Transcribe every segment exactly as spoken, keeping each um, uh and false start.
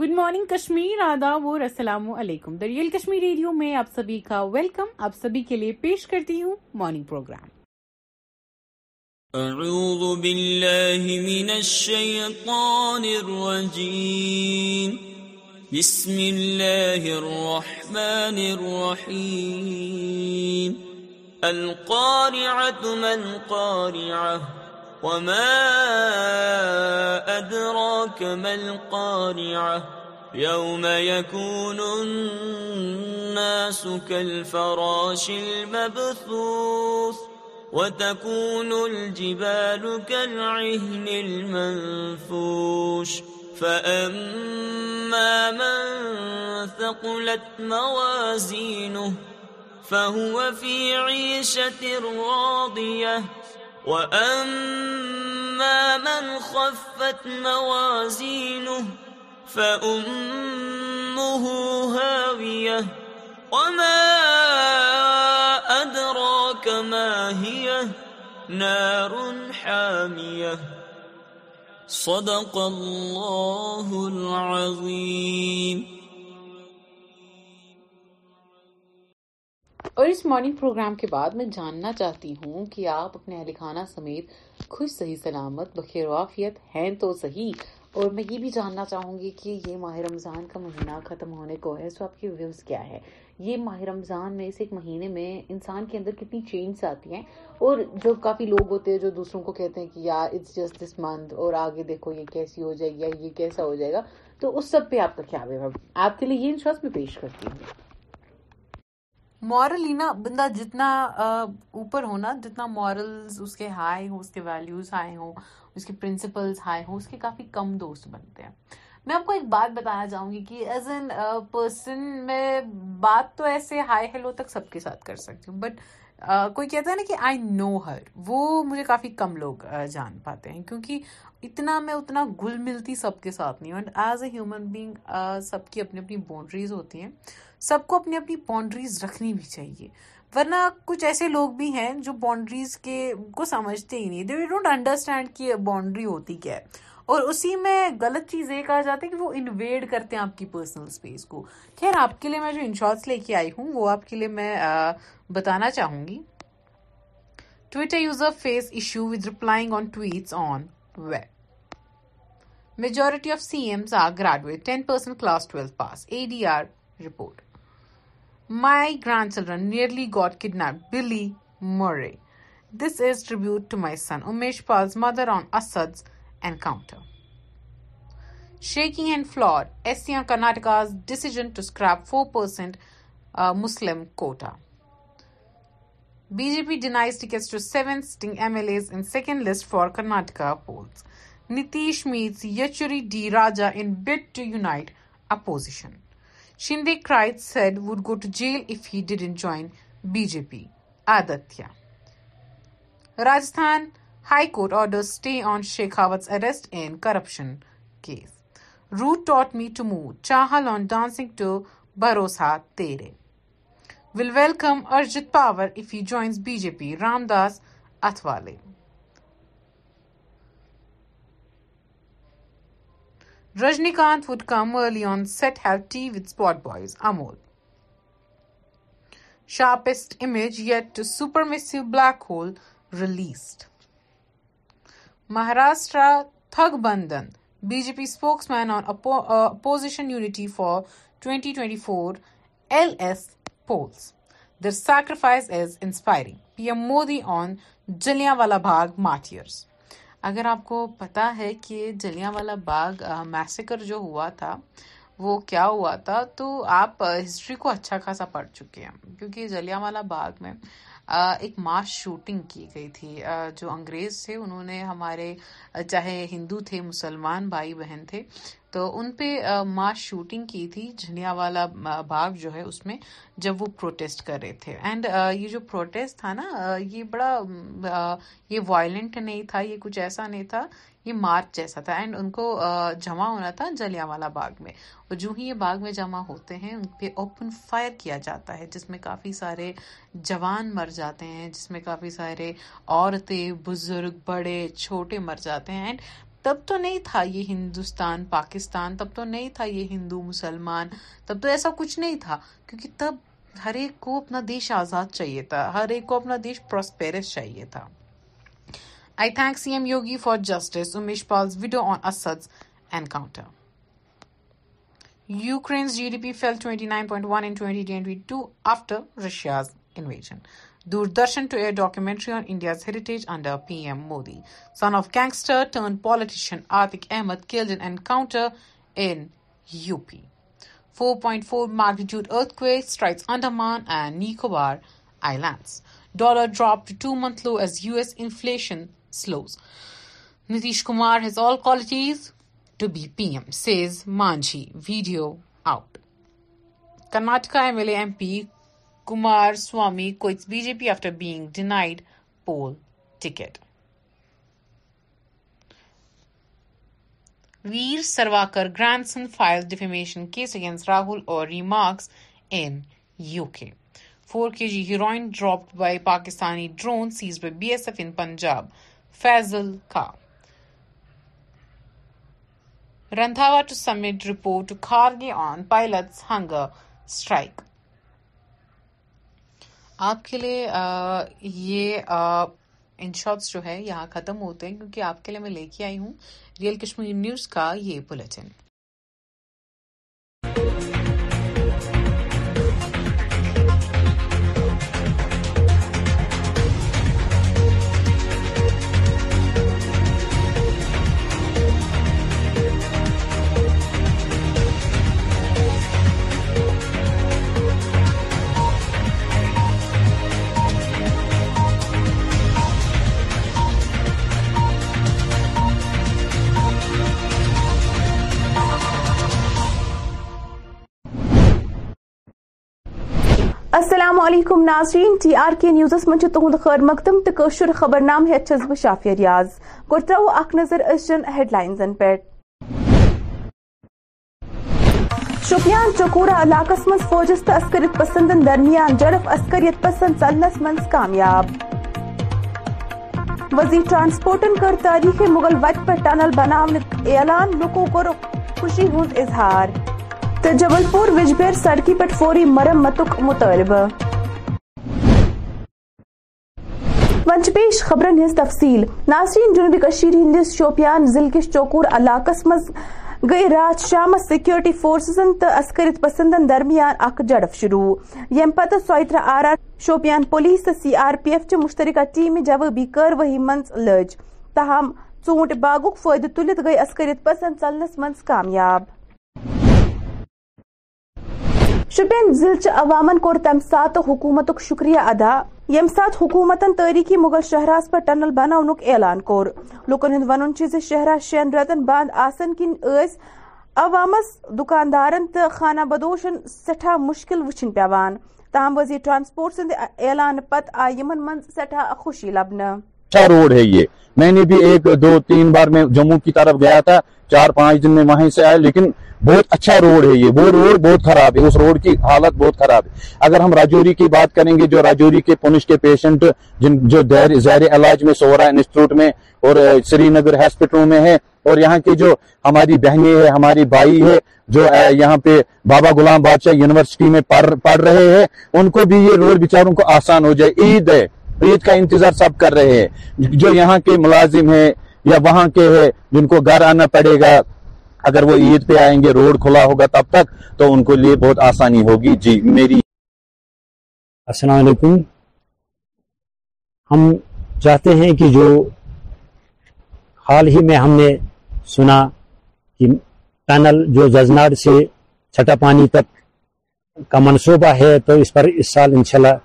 Good morning Kashmir, آداب اور السلام علیکم. دا ریئل کشمیر ریڈیو میں آپ سبھی کا ویلکم. آپ سبھی کے لیے پیش کرتی ہوں مارننگ پروگرام. اعوذ باللہ من الشیطان الرجیم، بسم اللہ الرحمن الرحیم. القارعۃ ما القارعۃ وما أدراك ما القارعة يوم يكون الناس كالفراش المبثوث وتكون الجبال كالعهن المنفوش فأما من ثقلت موازينه فهو في عيشة راضية وَأَمَّا مَنْ خَفَّتْ مَوَازِينُهُ فَأُمُّهُ هَاوِيَةٌ وَمَا أَدْرَاكَ مَا هِيَهْ نَارٌ حَامِيَةٌ. صدق اللہ العظیم. اور اس مارننگ پروگرام کے بعد میں جاننا چاہتی ہوں کہ آپ اپنے اہل خانہ سمیت خوش صحیح سلامت بخیر وعافیت ہیں تو صحیح. اور میں یہ بھی جاننا چاہوں گی کہ یہ ماہ رمضان کا مہینہ ختم ہونے کو ہے، سو آپ کے ویوز کیا ہے؟ یہ ماہ رمضان میں اس ایک مہینے میں انسان کے اندر کتنی چینجز آتی ہیں، اور جو کافی لوگ ہوتے ہیں جو دوسروں کو کہتے ہیں کہ یار اٹس جسٹ دس منتھ اور آگے دیکھو یہ کیسی ہو جائے گی یا یہ کیسا ہو جائے گا، تو اس سب پہ آپ کا کیا ہے؟ آپ کے لیے یہ انشاء میں پیش کرتی ہوں. مورلی نا بندہ جتنا اوپر ہونا، جتنا مورلز اس کے ہائی ہوں، اس کے ویلیوز ہائی ہوں، اس کے پرنسپلز ہائی ہوں، اس کے کافی کم دوست بنتے ہیں. میں آپ کو ایک بات بتانا چاہوں گی کہ ایز این پرسن میں بات تو ایسے ہائی ہیلو تک سب کے ساتھ کر سکتی ہوں، بٹ کوئی کہتا ہے نا کہ آئی نو ہر، وہ مجھے کافی کم لوگ جان پاتے ہیں، کیونکہ اتنا میں اتنا گل ملتی سب کے ساتھ نہیں ہوں. And as a human being سب کی اپنی اپنی باؤنڈریز ہوتی ہیں، سب کو اپنی اپنی باؤنڈریز رکھنی بھی چاہیے، ورنہ کچھ ایسے لوگ بھی ہیں جو باؤنڈریز کے کو سمجھتے ہی نہیں. دے ڈونٹ انڈرسٹینڈ کہ باؤنڈری ہوتی کیا ہے، اور اسی میں غلط چیز یہ کہا جاتا ہے کہ وہ انویڈ کرتے ہیں آپ کی پرسنل اسپیس کو. خیر، آپ کے لیے میں جو انشارٹس لے کے آئی ہوں وہ آپ کے لیے میں بتانا چاہوں گی. Twitter user face issue with replying on tweets on web. Majority of C Ms are graduate, ten percent class twelve pass. A D R report. My grandchildren nearly got kidnapped. Billy Murray. This is tribute to my son. Umesh Pal's mother on Asad's encounter. Shaking and flawed. S C M Karnataka's decision to scrap four percent uh, Muslim quota. B J P denies tickets to seven sitting M L As in second list for Karnataka polls. Nitish meets Yachery D. Raja in bid to unite opposition. Shinde cried, said would go to jail if he didn't join B J P. Aditya. Rajasthan High Court orders stay on Shekhawat's arrest in corruption case. Root taught me to move. Chahal on dancing to Bharosa Tere. Will welcome Arjit Pawar if he joins B J P. Ramdas Athwale. Rajnikant would come early on set, have tea with sport boys. Amol. Sharpest image yet to supermassive black hole released. Maharashtra Thagbandhan. B J P spokesman on oppo- uh, opposition unity for twenty twenty-four L S polls. Their sacrifice is inspiring. P M Modi on Jallianwala Bagh martyrs. اگر آپ کو پتہ ہے کہ Jallianwala Bagh massacre جو ہوا تھا وہ کیا ہوا تھا، تو آپ ہسٹری کو اچھا خاصا پڑھ چکے ہیں، کیونکہ جلیانوالہ باغ میں ایک ماس شوٹنگ کی گئی تھی. جو انگریز تھے انہوں نے ہمارے چاہے ہندو تھے مسلمان بھائی بہن تھے، تو ان پہ ماس شوٹنگ کی تھی جلیانوالہ باغ جو ہے اس میں، جب وہ پروٹیسٹ کر رہے تھے. اینڈ یہ جو پروٹیسٹ تھا نا یہ بڑا یہ وائلنٹ نہیں تھا، یہ کچھ ایسا نہیں تھا، یہ مارچ جیسا تھا. اینڈ ان کو جمع ہونا تھا جلیانوالہ باغ میں، اور جو ہی یہ باغ میں جمع ہوتے ہیں ان پہ اوپن فائر کیا جاتا ہے، جس میں کافی سارے جوان مر جاتے ہیں، جس میں کافی سارے عورتیں بزرگ بڑے چھوٹے مر جاتے ہیں. اینڈ تب تو نہیں تھا یہ ہندوستان پاکستان، تب تو نہیں تھا یہ ہندو مسلمان، تب تو ایسا کچھ نہیں تھا، کیونکہ تب ہر ایک کو اپنا دیش آزاد چاہیے تھا، ہر ایک کو اپنا دیش پراسپیرس چاہیے تھا. I thank C M Yogi for justice. Umesh Pal's video on Assad's encounter. Ukraine's G D P fell twenty-nine point one in twenty twenty-two after Russia's invasion. Doordarshan to air documentary on India's heritage under P M Modi. Son of gangster turned politician Atik Ahmed killed in encounter in U P. four point four magnitude earthquake strikes Andaman and Nicobar Islands. Dollar dropped to two-month low as U S inflation slows. Nitish Kumar has all qualities to be P M, says Manji. Video out. Karnataka M L A M P Kumar Swamy quits B J P after being denied poll ticket. Veer Sarwakar grandson files defamation case against Rahul over remarks in U K. four kilograms heroin dropped by Pakistani drone seized by B S F in Punjab. Faisal Khan. Randhawa to submit report to Kharge on pilots hunger strike. آپ کے لیے یہ ان shorts جو ہے یہاں ختم ہوتے ہیں، کیونکہ آپ کے لیے میں لے کے آئی ہوں ریئل کشمیر نیوز کا یہ بلیٹن. السلام علیکم ناظرین، ٹی آر کے نیوزس من تہد خیر مقدم تو قشر خبر نام ہیس بہ شافیہ ریاض. گوڈ ترو اخ نظر ازچن ہیڈ لائنزن پہ. شوپیان چکورہ علاقہ مز فوجس تو عسکریت پسندن درمیان جڑف، عسکریت پسند ذلنس مز کامیاب. وزیر ٹرانسپورٹن کر تاریخ مغل وتہ پہ ٹنل بناونک اعلان، لوکو کور خوشی ہند اظہار. تو جبل پور وجبیر سڑکی پر فوری مرمتک مطالبہ. ونچ پیش خبرن ہز تفصیل. ناظرین، جنوبی کشمیر ہندس شوپیان ضلع کس چوکور علاقہ مز گئی رات شام سیکورٹی فورسزن تو عسکریت پسندن درمیان اک جڑف شروع، یم پتہ سویترہ آرا شوپیان پولیس تو سی آر پی ایف چہ مشترکہ ٹیم جوابی کاروٲیی منز لج، تاہم ژوٗنٛٹھۍ باغُک فٲیدٕ تُلِتھ گٔیہِ عسکریت پسند ژلنس منز کامیاب. شوپین ضلع چہ عوامن کور تمہ سات حکومتک شکریہ ادا یم سات حکومتن تاریخی مغل شہراس پہ ٹنل بناونک اعلان کور. لوکن ہند ونن چھ زِ شہرا شین رتن بند آسن کن ٲسۍ عوامس، دکاندارن تہٕ خانہ بدوشن سٹھا مشکل وچھن پیوان، تاہم وزیر ٹرانسپورٹ سند اعلان پتہ آیہِ یمن منز سٹھا خوشی لبنہ. اچھا روڈ ہے یہ، میں نے بھی ایک دو تین بار میں جموں کی طرف گیا تھا، چار پانچ دن میں وہیں سے آیا، لیکن بہت اچھا روڈ ہے یہ. وہ روڈ بہت خراب ہے، اس روڈ کی حالت بہت خراب ہے. اگر ہم راجوری کی بات کریں گے، جو راجوری کے پونچھ کے پیشنٹ جن جو زیر علاج میں سوپور انسٹیٹیوٹ میں اور سری نگر ہاسپٹلوں میں ہے، اور یہاں کی جو ہماری بہنیں ہیں، ہماری بھائی ہے جو یہاں پہ بابا غلام بادشاہ یونیورسٹی میں پڑھ رہے ہیں، ان کو بھی یہ روڈ بیچاروں کو آسان ہو جائے. عید ہے، عید کا انتظار سب کر رہے ہیں، جو یہاں کے ملازم ہیں یا وہاں کے ہیں جن کو گھر آنا پڑے گا، اگر وہ عید پہ آئیں گے روڈ کھلا ہوگا تب تک تو ان کے لیے بہت آسانی ہوگی. جی میری. السلام علیکم. ہم چاہتے ہیں کہ جو حال ہی میں ہم نے سنا کہ ٹنل جو ججنار سے چھٹا پانی تک کا منصوبہ ہے، تو اس پر اس سال انشاءاللہ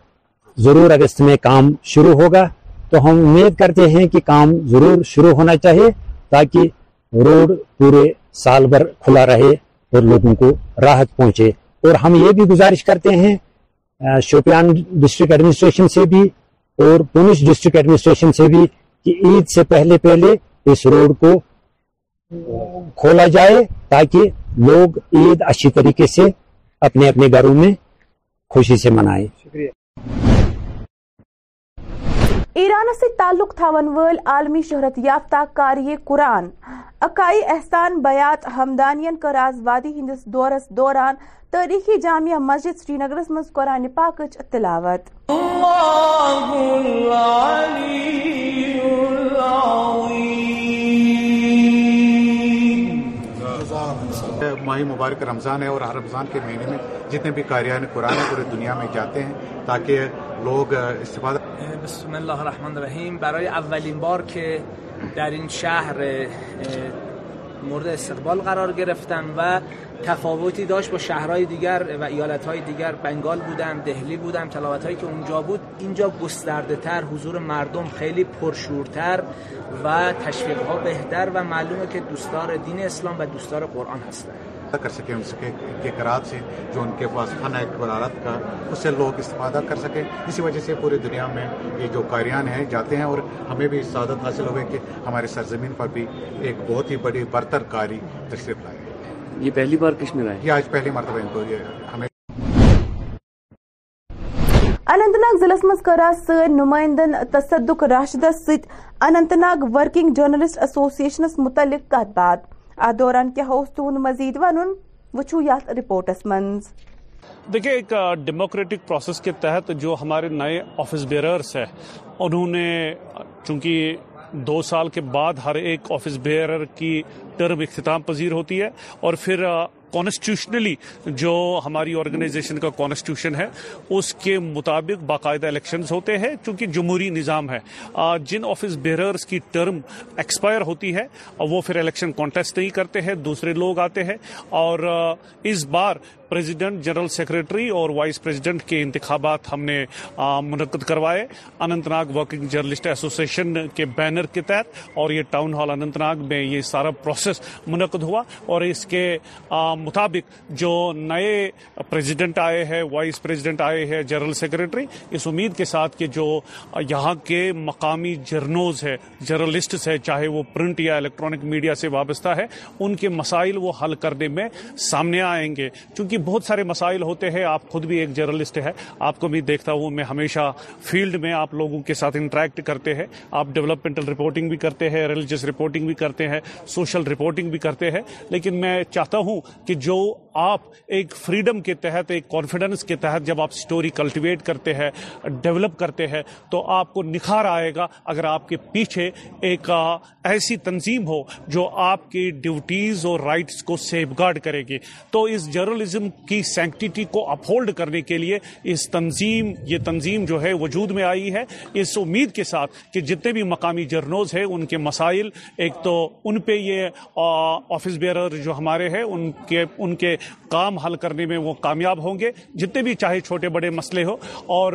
ضرور اگست میں کام شروع ہوگا، تو ہم امید کرتے ہیں کہ کام ضرور شروع ہونا چاہیے تاکہ روڈ پورے سال بھر کھلا رہے اور لوگوں کو راحت پہنچے. اور ہم یہ بھی گزارش کرتے ہیں شوپیان ڈسٹرکٹ ایڈمنسٹریشن سے بھی اور پونچھ ڈسٹرکٹ ایڈمنسٹریشن سے بھی کہ عید سے پہلے پہلے اس روڈ کو کھولا جائے تاکہ لوگ عید اچھی طریقے سے اپنے اپنے گھروں میں خوشی سے منائیں. شکریہ. ایران سے تعلق تھاون ول عالمی شہرت یافتہ قاری قرآن اکائی احسان بیات ہمدانین کراز وادی ہندس دورس دوران تاریخی جامعہ مسجد سری نگرس مز قرآن پاکچ تلاوت. ماہ مبارک رمضان ہے اور ہر رمضان کے مہینے میں جتنے بھی قاریان قرآن پوری دنیا میں جاتے ہیں تاکہ لوگ استفادہ. بسم اللہ الرحمن الرحیم. برای اولین بار که در این شهر مورد استقبال قرار گرفتن و تفاوتی داشت با شهرهای دیگر و ایالتهای دیگر، بنگال بودم، دهلی بودم، تلاوتهایی که اونجا بود اینجا گسترده تر، حضور مردم خیلی پرشورتر و تشویقها بهتر و معلومه که دوستدار دین اسلام و دوستدار قرآن هستن. کر سکیں ان کے قرآن سے جو ان کے پاس فن ہے قرارت کا، اس سے لوگ استفادہ کر سکیں. اسی وجہ سے پوری دنیا میں یہ جو قاریان ہیں جاتے ہیں اور ہمیں بھی سعادت حاصل ہوئے کہ ہمارے سرزمین پر بھی ایک بہت ہی بڑی برتر قاری تشریف لائے. یہ پہلی بار کشمیر آئے؟ یہ آج پہلی مرتبہ ان کو ہمیں. اننت ناگ ضلع مز کرا سن نمائندن تصدق راشدس ست اننت ناگ ورکنگ جرنلسٹ ایسوسی ایشنس متعلق کت بات. ات دوران کیا ہوس تہد مزید ونن وچھو یتھ رپورٹس منز. دیکھیں ایک ڈیموکریٹک پروسیس کے تحت جو ہمارے نئے آفس بیئررس ہیں انہوں نے چونکہ دو سال کے بعد ہر ایک آفس بیئرر کی ٹرم اختتام پذیر ہوتی ہے اور پھر کانسٹیٹیوشنلی جو ہماری آرگنائزیشن کا کانسٹیٹیوشن ہے اس کے مطابق باقاعدہ الیکشنز ہوتے ہیں. چونکہ جمہوری نظام ہے جن آفس بیئررز کی ٹرم ایکسپائر ہوتی ہے وہ پھر الیکشن کانٹیسٹ نہیں کرتے ہیں، دوسرے لوگ آتے ہیں. اور اس بار پریزیڈنٹ، جنرل سیکریٹری اور وائس پریزیڈنٹ کے انتخابات ہم نے منعقد کروائے اننت ناگ ورکنگ جرنلسٹ ایسوسی ایشن کے بینر کے تحت اور یہ ٹاؤن ہال اننت ناگ میں یہ سارا پروسیس منعقد ہوا. اور اس کے مطابق جو نئے پریزیڈنٹ آئے ہیں، وائس پریزیڈنٹ آئے ہیں، جنرل سیکریٹری، اس امید کے ساتھ کہ جو یہاں کے مقامی جرنوز ہے، جرنلسٹس ہے، چاہے وہ پرنٹ یا الیکٹرانک میڈیا سے وابستہ ہے، ان کے مسائل وہ حل کرنے میں سامنے آئیں گے. چونکہ بہت سارے مسائل ہوتے ہیں، آپ خود بھی ایک جرنلسٹ ہے، آپ کو بھی دیکھتا ہوں میں ہمیشہ فیلڈ میں آپ لوگوں کے ساتھ انٹریکٹ کرتے ہیں، آپ ڈیولپمنٹل رپورٹنگ بھی کرتے ہیں، ریلیجس رپورٹنگ بھی کرتے ہیں، سوشل رپورٹنگ بھی کرتے ہیں. لیکن میں چاہتا ہوں کہ جو آپ ایک فریڈم کے تحت، ایک کانفیڈنس کے تحت جب آپ سٹوری کلٹیویٹ کرتے ہیں، ڈیولپ کرتے ہیں، تو آپ کو نکھار آئے گا اگر آپ کے پیچھے ایک ایسی تنظیم ہو جو آپ کی ڈیوٹیز اور رائٹس کو سیف گارڈ کرے گی. تو اس جرنلزم کی سینکٹیٹی کو اپہولڈ کرنے کے لیے اس تنظیم یہ تنظیم جو ہے وجود میں آئی ہے، اس امید کے ساتھ کہ جتنے بھی مقامی جرنوز ہیں ان کے مسائل، ایک تو ان پہ یہ آفس بیئرر جو ہمارے ہیں ان کے ان کے کام حل کرنے میں وہ کامیاب ہوں گے، جتنے بھی چاہے چھوٹے بڑے مسئلے ہو. اور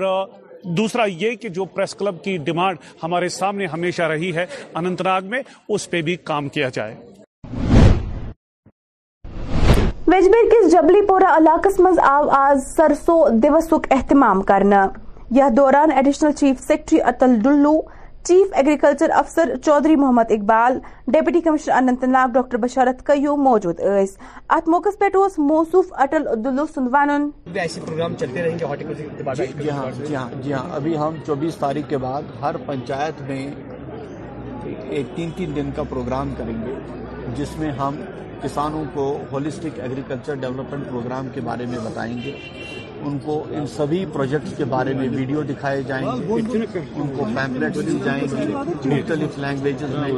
دوسرا یہ کہ جو پریس کلب کی ڈیمانڈ ہمارے سامنے ہمیشہ رہی ہے اننت ناگ میں، اس پہ بھی کام کیا جائے. وجبیر کس جبلی پورہ علاقس مز آو آز سرسو دیوسک اہتمام کرنا. یہ دوران additional chief secretary Atal Dulloo, chief agriculture افسر چودھری محمد Iqbal, deputy commissioner Anantnag doctor Basharat Qayoom موجود ایس. ات موقع پہ موصوف اٹل دلو سند ونن ایسے پروگرام چلتے رہیں گے. جی ہاں جی ہاں جی ہاں ابھی ہم چوبیس تاریخ کے بعد ہر پنچایت میں ایک تین تین دن کا پروگرام کریں گے جس میں ہم کسانوں کو ہولسٹک ایگریکلچر ڈیولپمنٹ پروگرام کے بارے میں بتائیں گے، ان کو ان سبھی پروجیکٹس کے بارے میں ویڈیو دکھائے جائیں گے، ان کو پیمپلیٹس دی جائیں گی مختلف لینگویجز میں.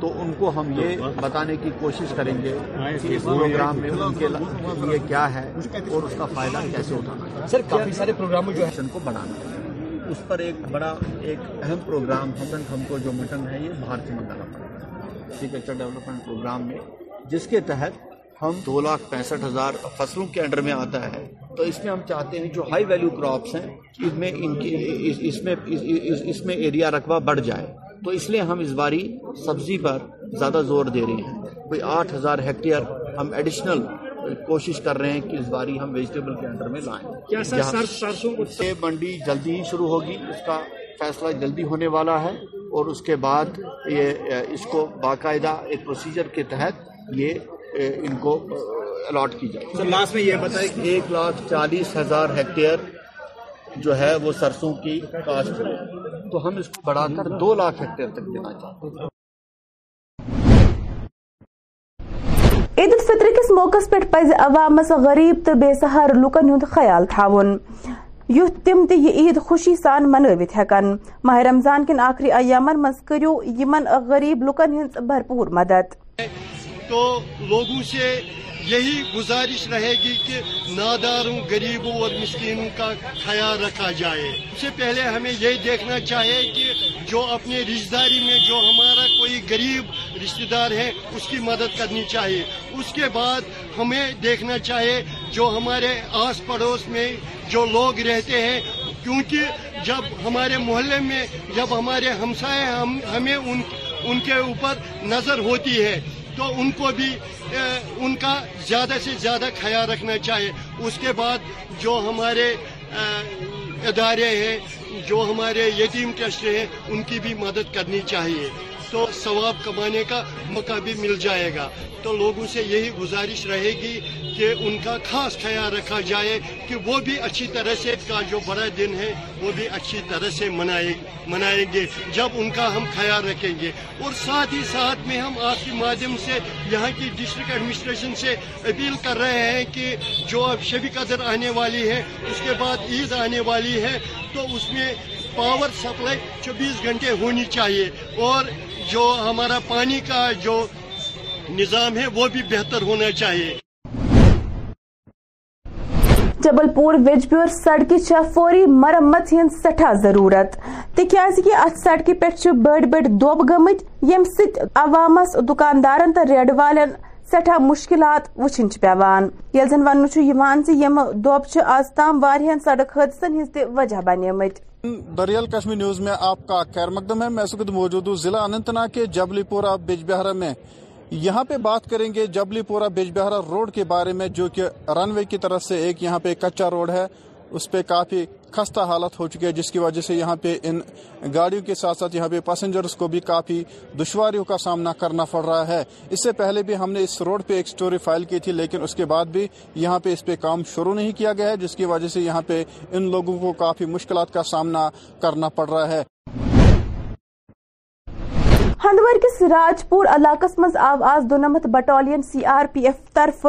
تو ان کو ہم یہ بتانے کی کوشش کریں گے کہ اس پروگرام میں ان کے لیے کیا ہے اور اس کا فائدہ کیسے اٹھانا ہے. سر کافی سارے پروگراموں جو ہے ان کو بڑھانا ہے، اس پر ایک بڑا ایک اہم پروگرام حسن ہم کو جو مٹن ہے یہ باہر سے منگانا پڑے گا ایگریکلچر ڈیولپمنٹ پروگرام میں، جس کے تحت ہم دو لاکھ پینسٹھ ہزار فصلوں کے انڈر میں آتا ہے. تو اس میں ہم چاہتے ہیں جو ہائی ویلیو کراپس ہیں اس میں ان کی اس میں اس میں ایریا رقبہ بڑھ جائے. تو اس لیے ہم اس باری سبزی پر زیادہ زور دے رہے ہیں. کوئی آٹھ ہزار ہیکٹیئر ہم ایڈیشنل کوشش کر رہے ہیں کہ اس باری ہم ویجیٹیبل کے انڈر میں لائیں. سرسوں سے منڈی جلدی ہی شروع ہوگی، اس کا فیصلہ جلدی ہونے والا ہے اور اس کے بعد یہ اس کو باقاعدہ ایک پروسیجر کے تحت یہ ان کو الاٹ کی جائے. سر لاسٹ میں یہ بتائیں کہ ایک لاکھ چالیس ہزار ہیکٹیئر جو ہے وہ سرسوں کی کاشت ہے. تو ہم اس کو بڑھا کر دو لاکھ ہیکٹر تک دینا چاہتے ہیں. عید الفطر کس موقع پر پز عوامس غریب تو بے سہارٕ لوکن ہند خیال تھاون یُتھ تم تہ یہ عید خوشی سان منوت ہیکن. ماہ رمضان کن آخری ایامن مز کریو یمن غریب لوکن ہند بھرپور مدد. تو لوگوں سے یہی گزارش رہے گی کہ ناداروں غریبوں اور مسکینوں کا خیال رکھا جائے. اس سے پہلے ہمیں یہ دیکھنا چاہیے کہ جو اپنے رشتہ داری میں جو ہمارا کوئی غریب رشتہ دار ہے اس کی مدد کرنی چاہیے. اس کے بعد ہمیں دیکھنا چاہیے جو ہمارے آس پڑوس میں جو لوگ رہتے ہیں, کیونکہ جب ہمارے محلے میں جب ہمارے ہمسائے ہم ہمیں ان ان کے اوپر نظر ہوتی ہے تو ان کو بھی ان کا زیادہ سے زیادہ خیال رکھنا چاہیے. اس کے بعد جو ہمارے ادارے ہیں جو ہمارے یتیم ٹرسٹ ہیں ان کی بھی مدد کرنی چاہیے تو ثواب کمانے کا موقع بھی مل جائے گا. تو لوگوں سے یہی گزارش رہے گی کہ ان کا خاص خیال رکھا جائے کہ وہ بھی اچھی طرح سے کا جو بڑا دن ہے وہ بھی اچھی طرح سے منائیں گے جب ان کا ہم خیال رکھیں گے. اور ساتھ ہی ساتھ میں ہم آپ کے مادھیم سے یہاں کی ڈسٹرکٹ ایڈمنسٹریشن سے اپیل کر رہے ہیں کہ جو اب شب قدر آنے والی ہے اس کے بعد عید آنے والی ہے تو اس میں پاور سپلائی چوبیس گھنٹے ہونی چاہیے اور جو ہمارا پانی کا جو نظام ہے وہ بھی بہتر ہونا چاہیے. جبل پور وجبیور سڑکی چھ فوری مرمت ہند سٹھا ضرورت تکیاز کہ ات سڑکی پہ بڑ بڑ دوب گمت یم ست عوامس دکاندارن تو ریڈ والن سٹھا مشکلات وچھن پیوان. یل زن ون یوان زِ یم دوب چھ آز تام واریاہن سڑک حادثن ہز تہ وجہ بنیمت. د ریل کشمیر نیوز میں آپ کا خیر مقدم ہے. میں اس وقت موجود ہوں ضلع اننت ناگ کے جبلی پورہ بج بہارا میں. یہاں پہ بات کریں گے جبلی پورہ بج بہارا روڈ کے بارے میں جو کہ رن وے کی طرف سے ایک یہاں پہ کچا روڈ ہے, اس پہ کافی خستہ حالت ہو چکی ہے جس کی وجہ سے یہاں پہ ان گاڑیوں کے ساتھ ساتھ یہاں پہ پیسنجرز کو بھی کافی دشواریوں کا سامنا کرنا پڑ رہا ہے. اس سے پہلے بھی ہم نے اس روڈ پہ ایک سٹوری فائل کی تھی لیکن اس کے بعد بھی یہاں پہ اس پہ کام شروع نہیں کیا گیا ہے جس کی وجہ سے یہاں پہ ان لوگوں کو کافی مشکلات کا سامنا کرنا پڑ رہا ہے. ہندوار کس راج پور علاقہ مز آو آز دُنمت battalion C R P F طرف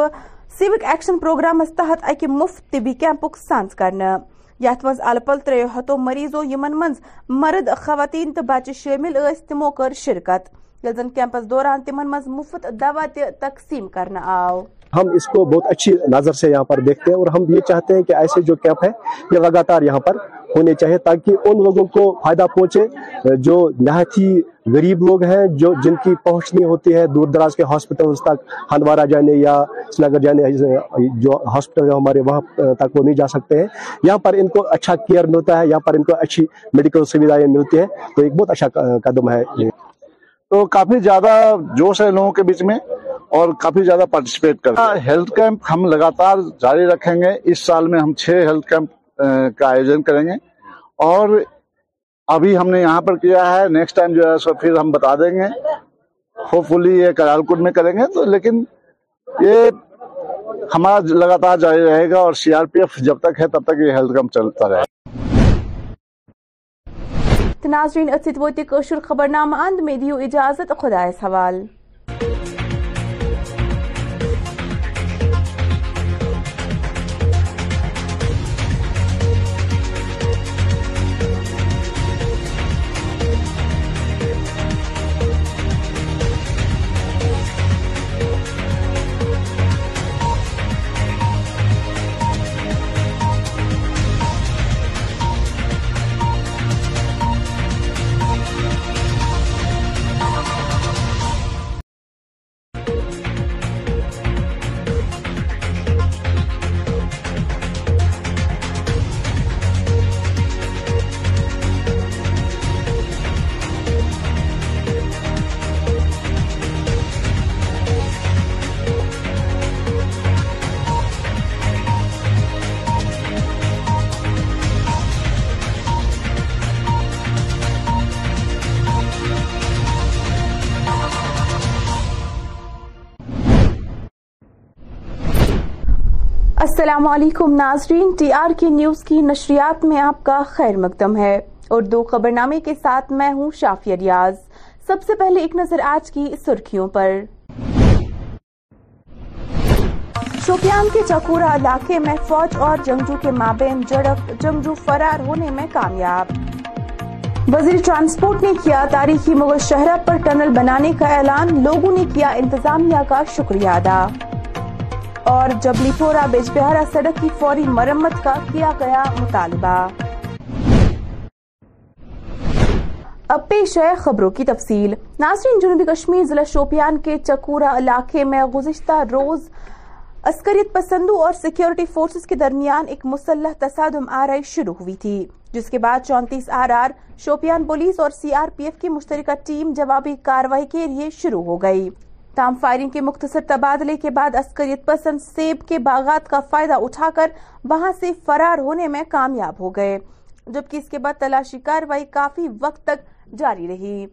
سیوک ایکشن پروگرامس تحت اکہ مفت طبی کیمپک سانس کرنا یت مز الپل تریو ہتو مریضو یمن مز مرد خواتین تو بچہ شامل ٲسۍ تمو کر شرکت. یل زن کیمپس دوران تمن مز مفت دوا تہ تقسیم کرنا آو. ہم اس کو بہت اچھی نظر سے یہاں پر دیکھتے ہیں اور ہم یہ چاہتے ہیں کہ ایسے جو کیمپ ہے یہ لگاتار یہاں پر ہونے چاہیے تاکہ ان لوگوں کو فائدہ پہنچے جو نہایت ہی غریب لوگ ہیں, جو جن کی پہنچ نہیں ہوتی ہے دور دراز کے ہاسپٹلز تک. ہندوارہ جانے یا سری نگر جانے جو ہاسپٹل ہے ہمارے وہاں تک وہ نہیں جا سکتے ہیں. یہاں پر ان کو اچھا کیئر ملتا ہے, یہاں پر ان کو اچھی میڈیکل سویدھائیں ملتی ہیں تو ایک بہت اچھا قدم ہے. تو کافی زیادہ جوش ہے لوگوں کے بیچ میں اور کافی زیادہ پارٹیسپیٹ کرتے ہیں. ہیلتھ کیمپ ہم لگاتار جاری رکھیں گے. اس سال میں ہم چھ ہیلتھ کیمپ کا آیوجن کریں گے اور ابھی ہم نے یہاں پر کیا ہے, نیکسٹ ٹائم جو ہے اس کو پھر ہم بتا دیں گے. ہوپ فلی یہ کرال کوٹ میں کریں گے تو, لیکن یہ ہمارا لگاتار جاری رہے گا اور سی آر پی ایف جب تک ہے تب تک یہ ہیلتھ کیمپ چلتا رہے گا. ناظرین اتھ ووت یہ قشر خبرنامہ اند, میں دیو اجازت, خدایس حوال. السلام علیکم ناظرین, ٹی آر کے نیوز کی نشریات میں آپ کا خیر مقدم ہے. اردو خبرنامے کے ساتھ میں ہوں شافیہ ریاض. سب سے پہلے ایک نظر آج کی سرخیوں پر. شوپیان کے چکورا علاقے میں فوج اور جنگجو کے مابین جھڑپ، جنگجو فرار ہونے میں کامیاب. وزیر ٹرانسپورٹ نے کیا تاریخی مغل شہرہ پر ٹنل بنانے کا اعلان، لوگوں نے کیا انتظامیہ کا شکریہ ادا. اور جبلی پورہ بیج بہارا سڑک کی فوری مرمت کا کیا گیا مطالبہ. اب پیش ہے خبروں کی تفصیل. ناظرین، جنوبی کشمیر ضلع شوپیان کے چکورا علاقے میں گزشتہ روز عسکریت پسندوں اور سیکیورٹی فورسز کے درمیان ایک مسلح تصادم آرائی شروع ہوئی تھی، جس کے بعد چونتیس آر آر شوپیان پولیس اور سی آر پی ایف کی مشترکہ ٹیم جوابی کارروائی کے لیے شروع ہو گئی. تام فائرنگ کے مختصر تبادلے کے بعد عسکریت پسند سیب کے باغات کا فائدہ اٹھا کر وہاں سے فرار ہونے میں کامیاب ہو گئے، جبکہ اس کے بعد تلاشی کارروائی کافی وقت تک جاری رہی.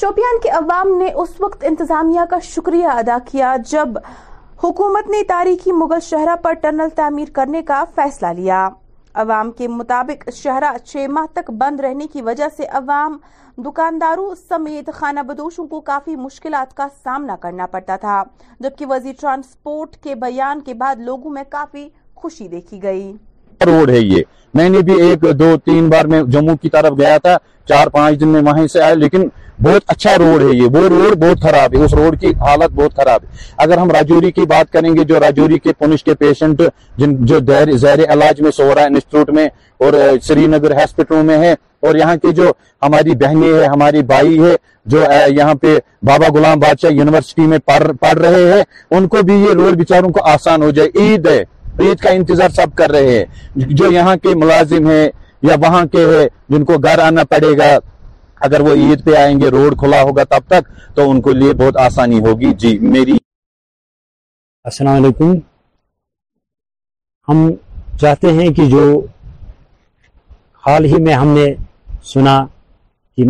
شوپیان کے عوام نے اس وقت انتظامیہ کا شکریہ ادا کیا جب حکومت نے تاریخی مغل شہرہ پر ٹنل تعمیر کرنے کا فیصلہ لیا. عوام کے مطابق شہرہ چھ ماہ تک بند رہنے کی وجہ سے عوام، دکانداروں سمیت خانہ بدوشوں کو کافی مشکلات کا سامنا کرنا پڑتا تھا، جبکہ وزیر ٹرانسپورٹ کے بیان کے بعد لوگوں میں کافی خوشی دیکھی گئی. روڈ ہے یہ، میں نے بھی ایک دو تین بار میں جموں کی طرف گیا تھا، چار پانچ دن میں وہیں سے آیا، لیکن بہت اچھا روڈ ہے یہ. وہ روڈ بہت خراب ہے، اس روڈ کی حالت بہت خراب ہے. اگر ہم راجوری کی بات کریں گے، جو راجوری کے پونچھ کے پیشنٹ جن جو زیر علاج میں سورا انسٹیٹیوٹ میں اور سری نگر ہاسپٹلوں میں ہے، اور یہاں کے جو ہماری بہنیں ہیں، ہماری بھائی ہے جو یہاں پہ بابا غلام بادشاہ یونیورسٹی میں پڑھ رہے ہیں، ان کو بھی یہ روڈ بیچاروں کو آسان ہو جائے. عید ہے، عید کا انتظار سب کر رہے ہیں، جو یہاں کے ملازم ہیں یا وہاں کے ہیں جن کو گھر آنا پڑے گا. اگر وہ عید پہ آئیں گے، روڈ کھلا ہوگا تب تک، تو ان کو لیے بہت آسانی ہوگی. جی میری السلام علیکم. ہم چاہتے ہیں کہ جو حال ہی میں ہم نے سنا کہ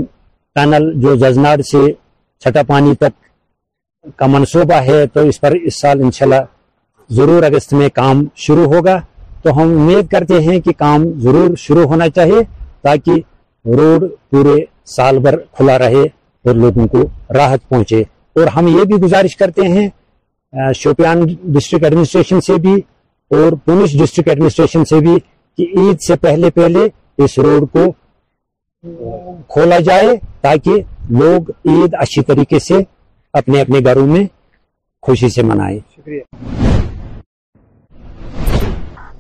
ٹنل جو ججنار سے چھٹا پانی تک کا منصوبہ ہے، تو اس پر اس سال انشاءاللہ ضرور اگست میں کام شروع ہوگا. تو ہم امید کرتے ہیں کہ کام ضرور شروع ہونا چاہیے تاکہ روڈ پورے سال بھر کھلا رہے اور لوگوں کو راحت پہنچے. اور ہم یہ بھی گزارش کرتے ہیں شوپیان ڈسٹرکٹ ایڈمنسٹریشن سے بھی اور پونچھ ڈسٹرکٹ ایڈمنسٹریشن سے بھی کہ عید سے پہلے پہلے اس روڈ کو کھولا جائے تاکہ لوگ عید اچھی طریقے سے اپنے اپنے گھروں میں خوشی سے منائیں. شکریہ.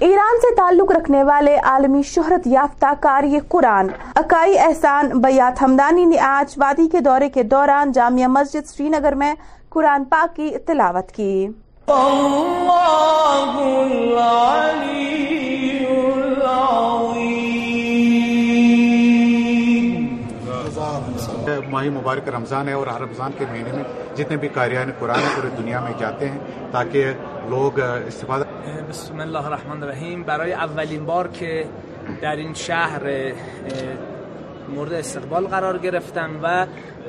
ایران سے تعلق رکھنے والے عالمی شہرت یافتہ قاری قرآن اکائی احسان بیات حمدانی نے آج وادی کے دورے کے دوران جامعہ مسجد سری نگر میں قرآن پاک کی تلاوت کی. اللہ العلی العظیم. ماہ مبارک رمضان ہے اور ہر رمضان کے مہینے میں جتنے بھی قاریان قرآن پوری دنیا میں جاتے ہیں تاکہ لوگ استفادہ. بسم الله الرحمن الرحیم. برای اولین بار که در این شهر مورد استقبال قرار گرفتم و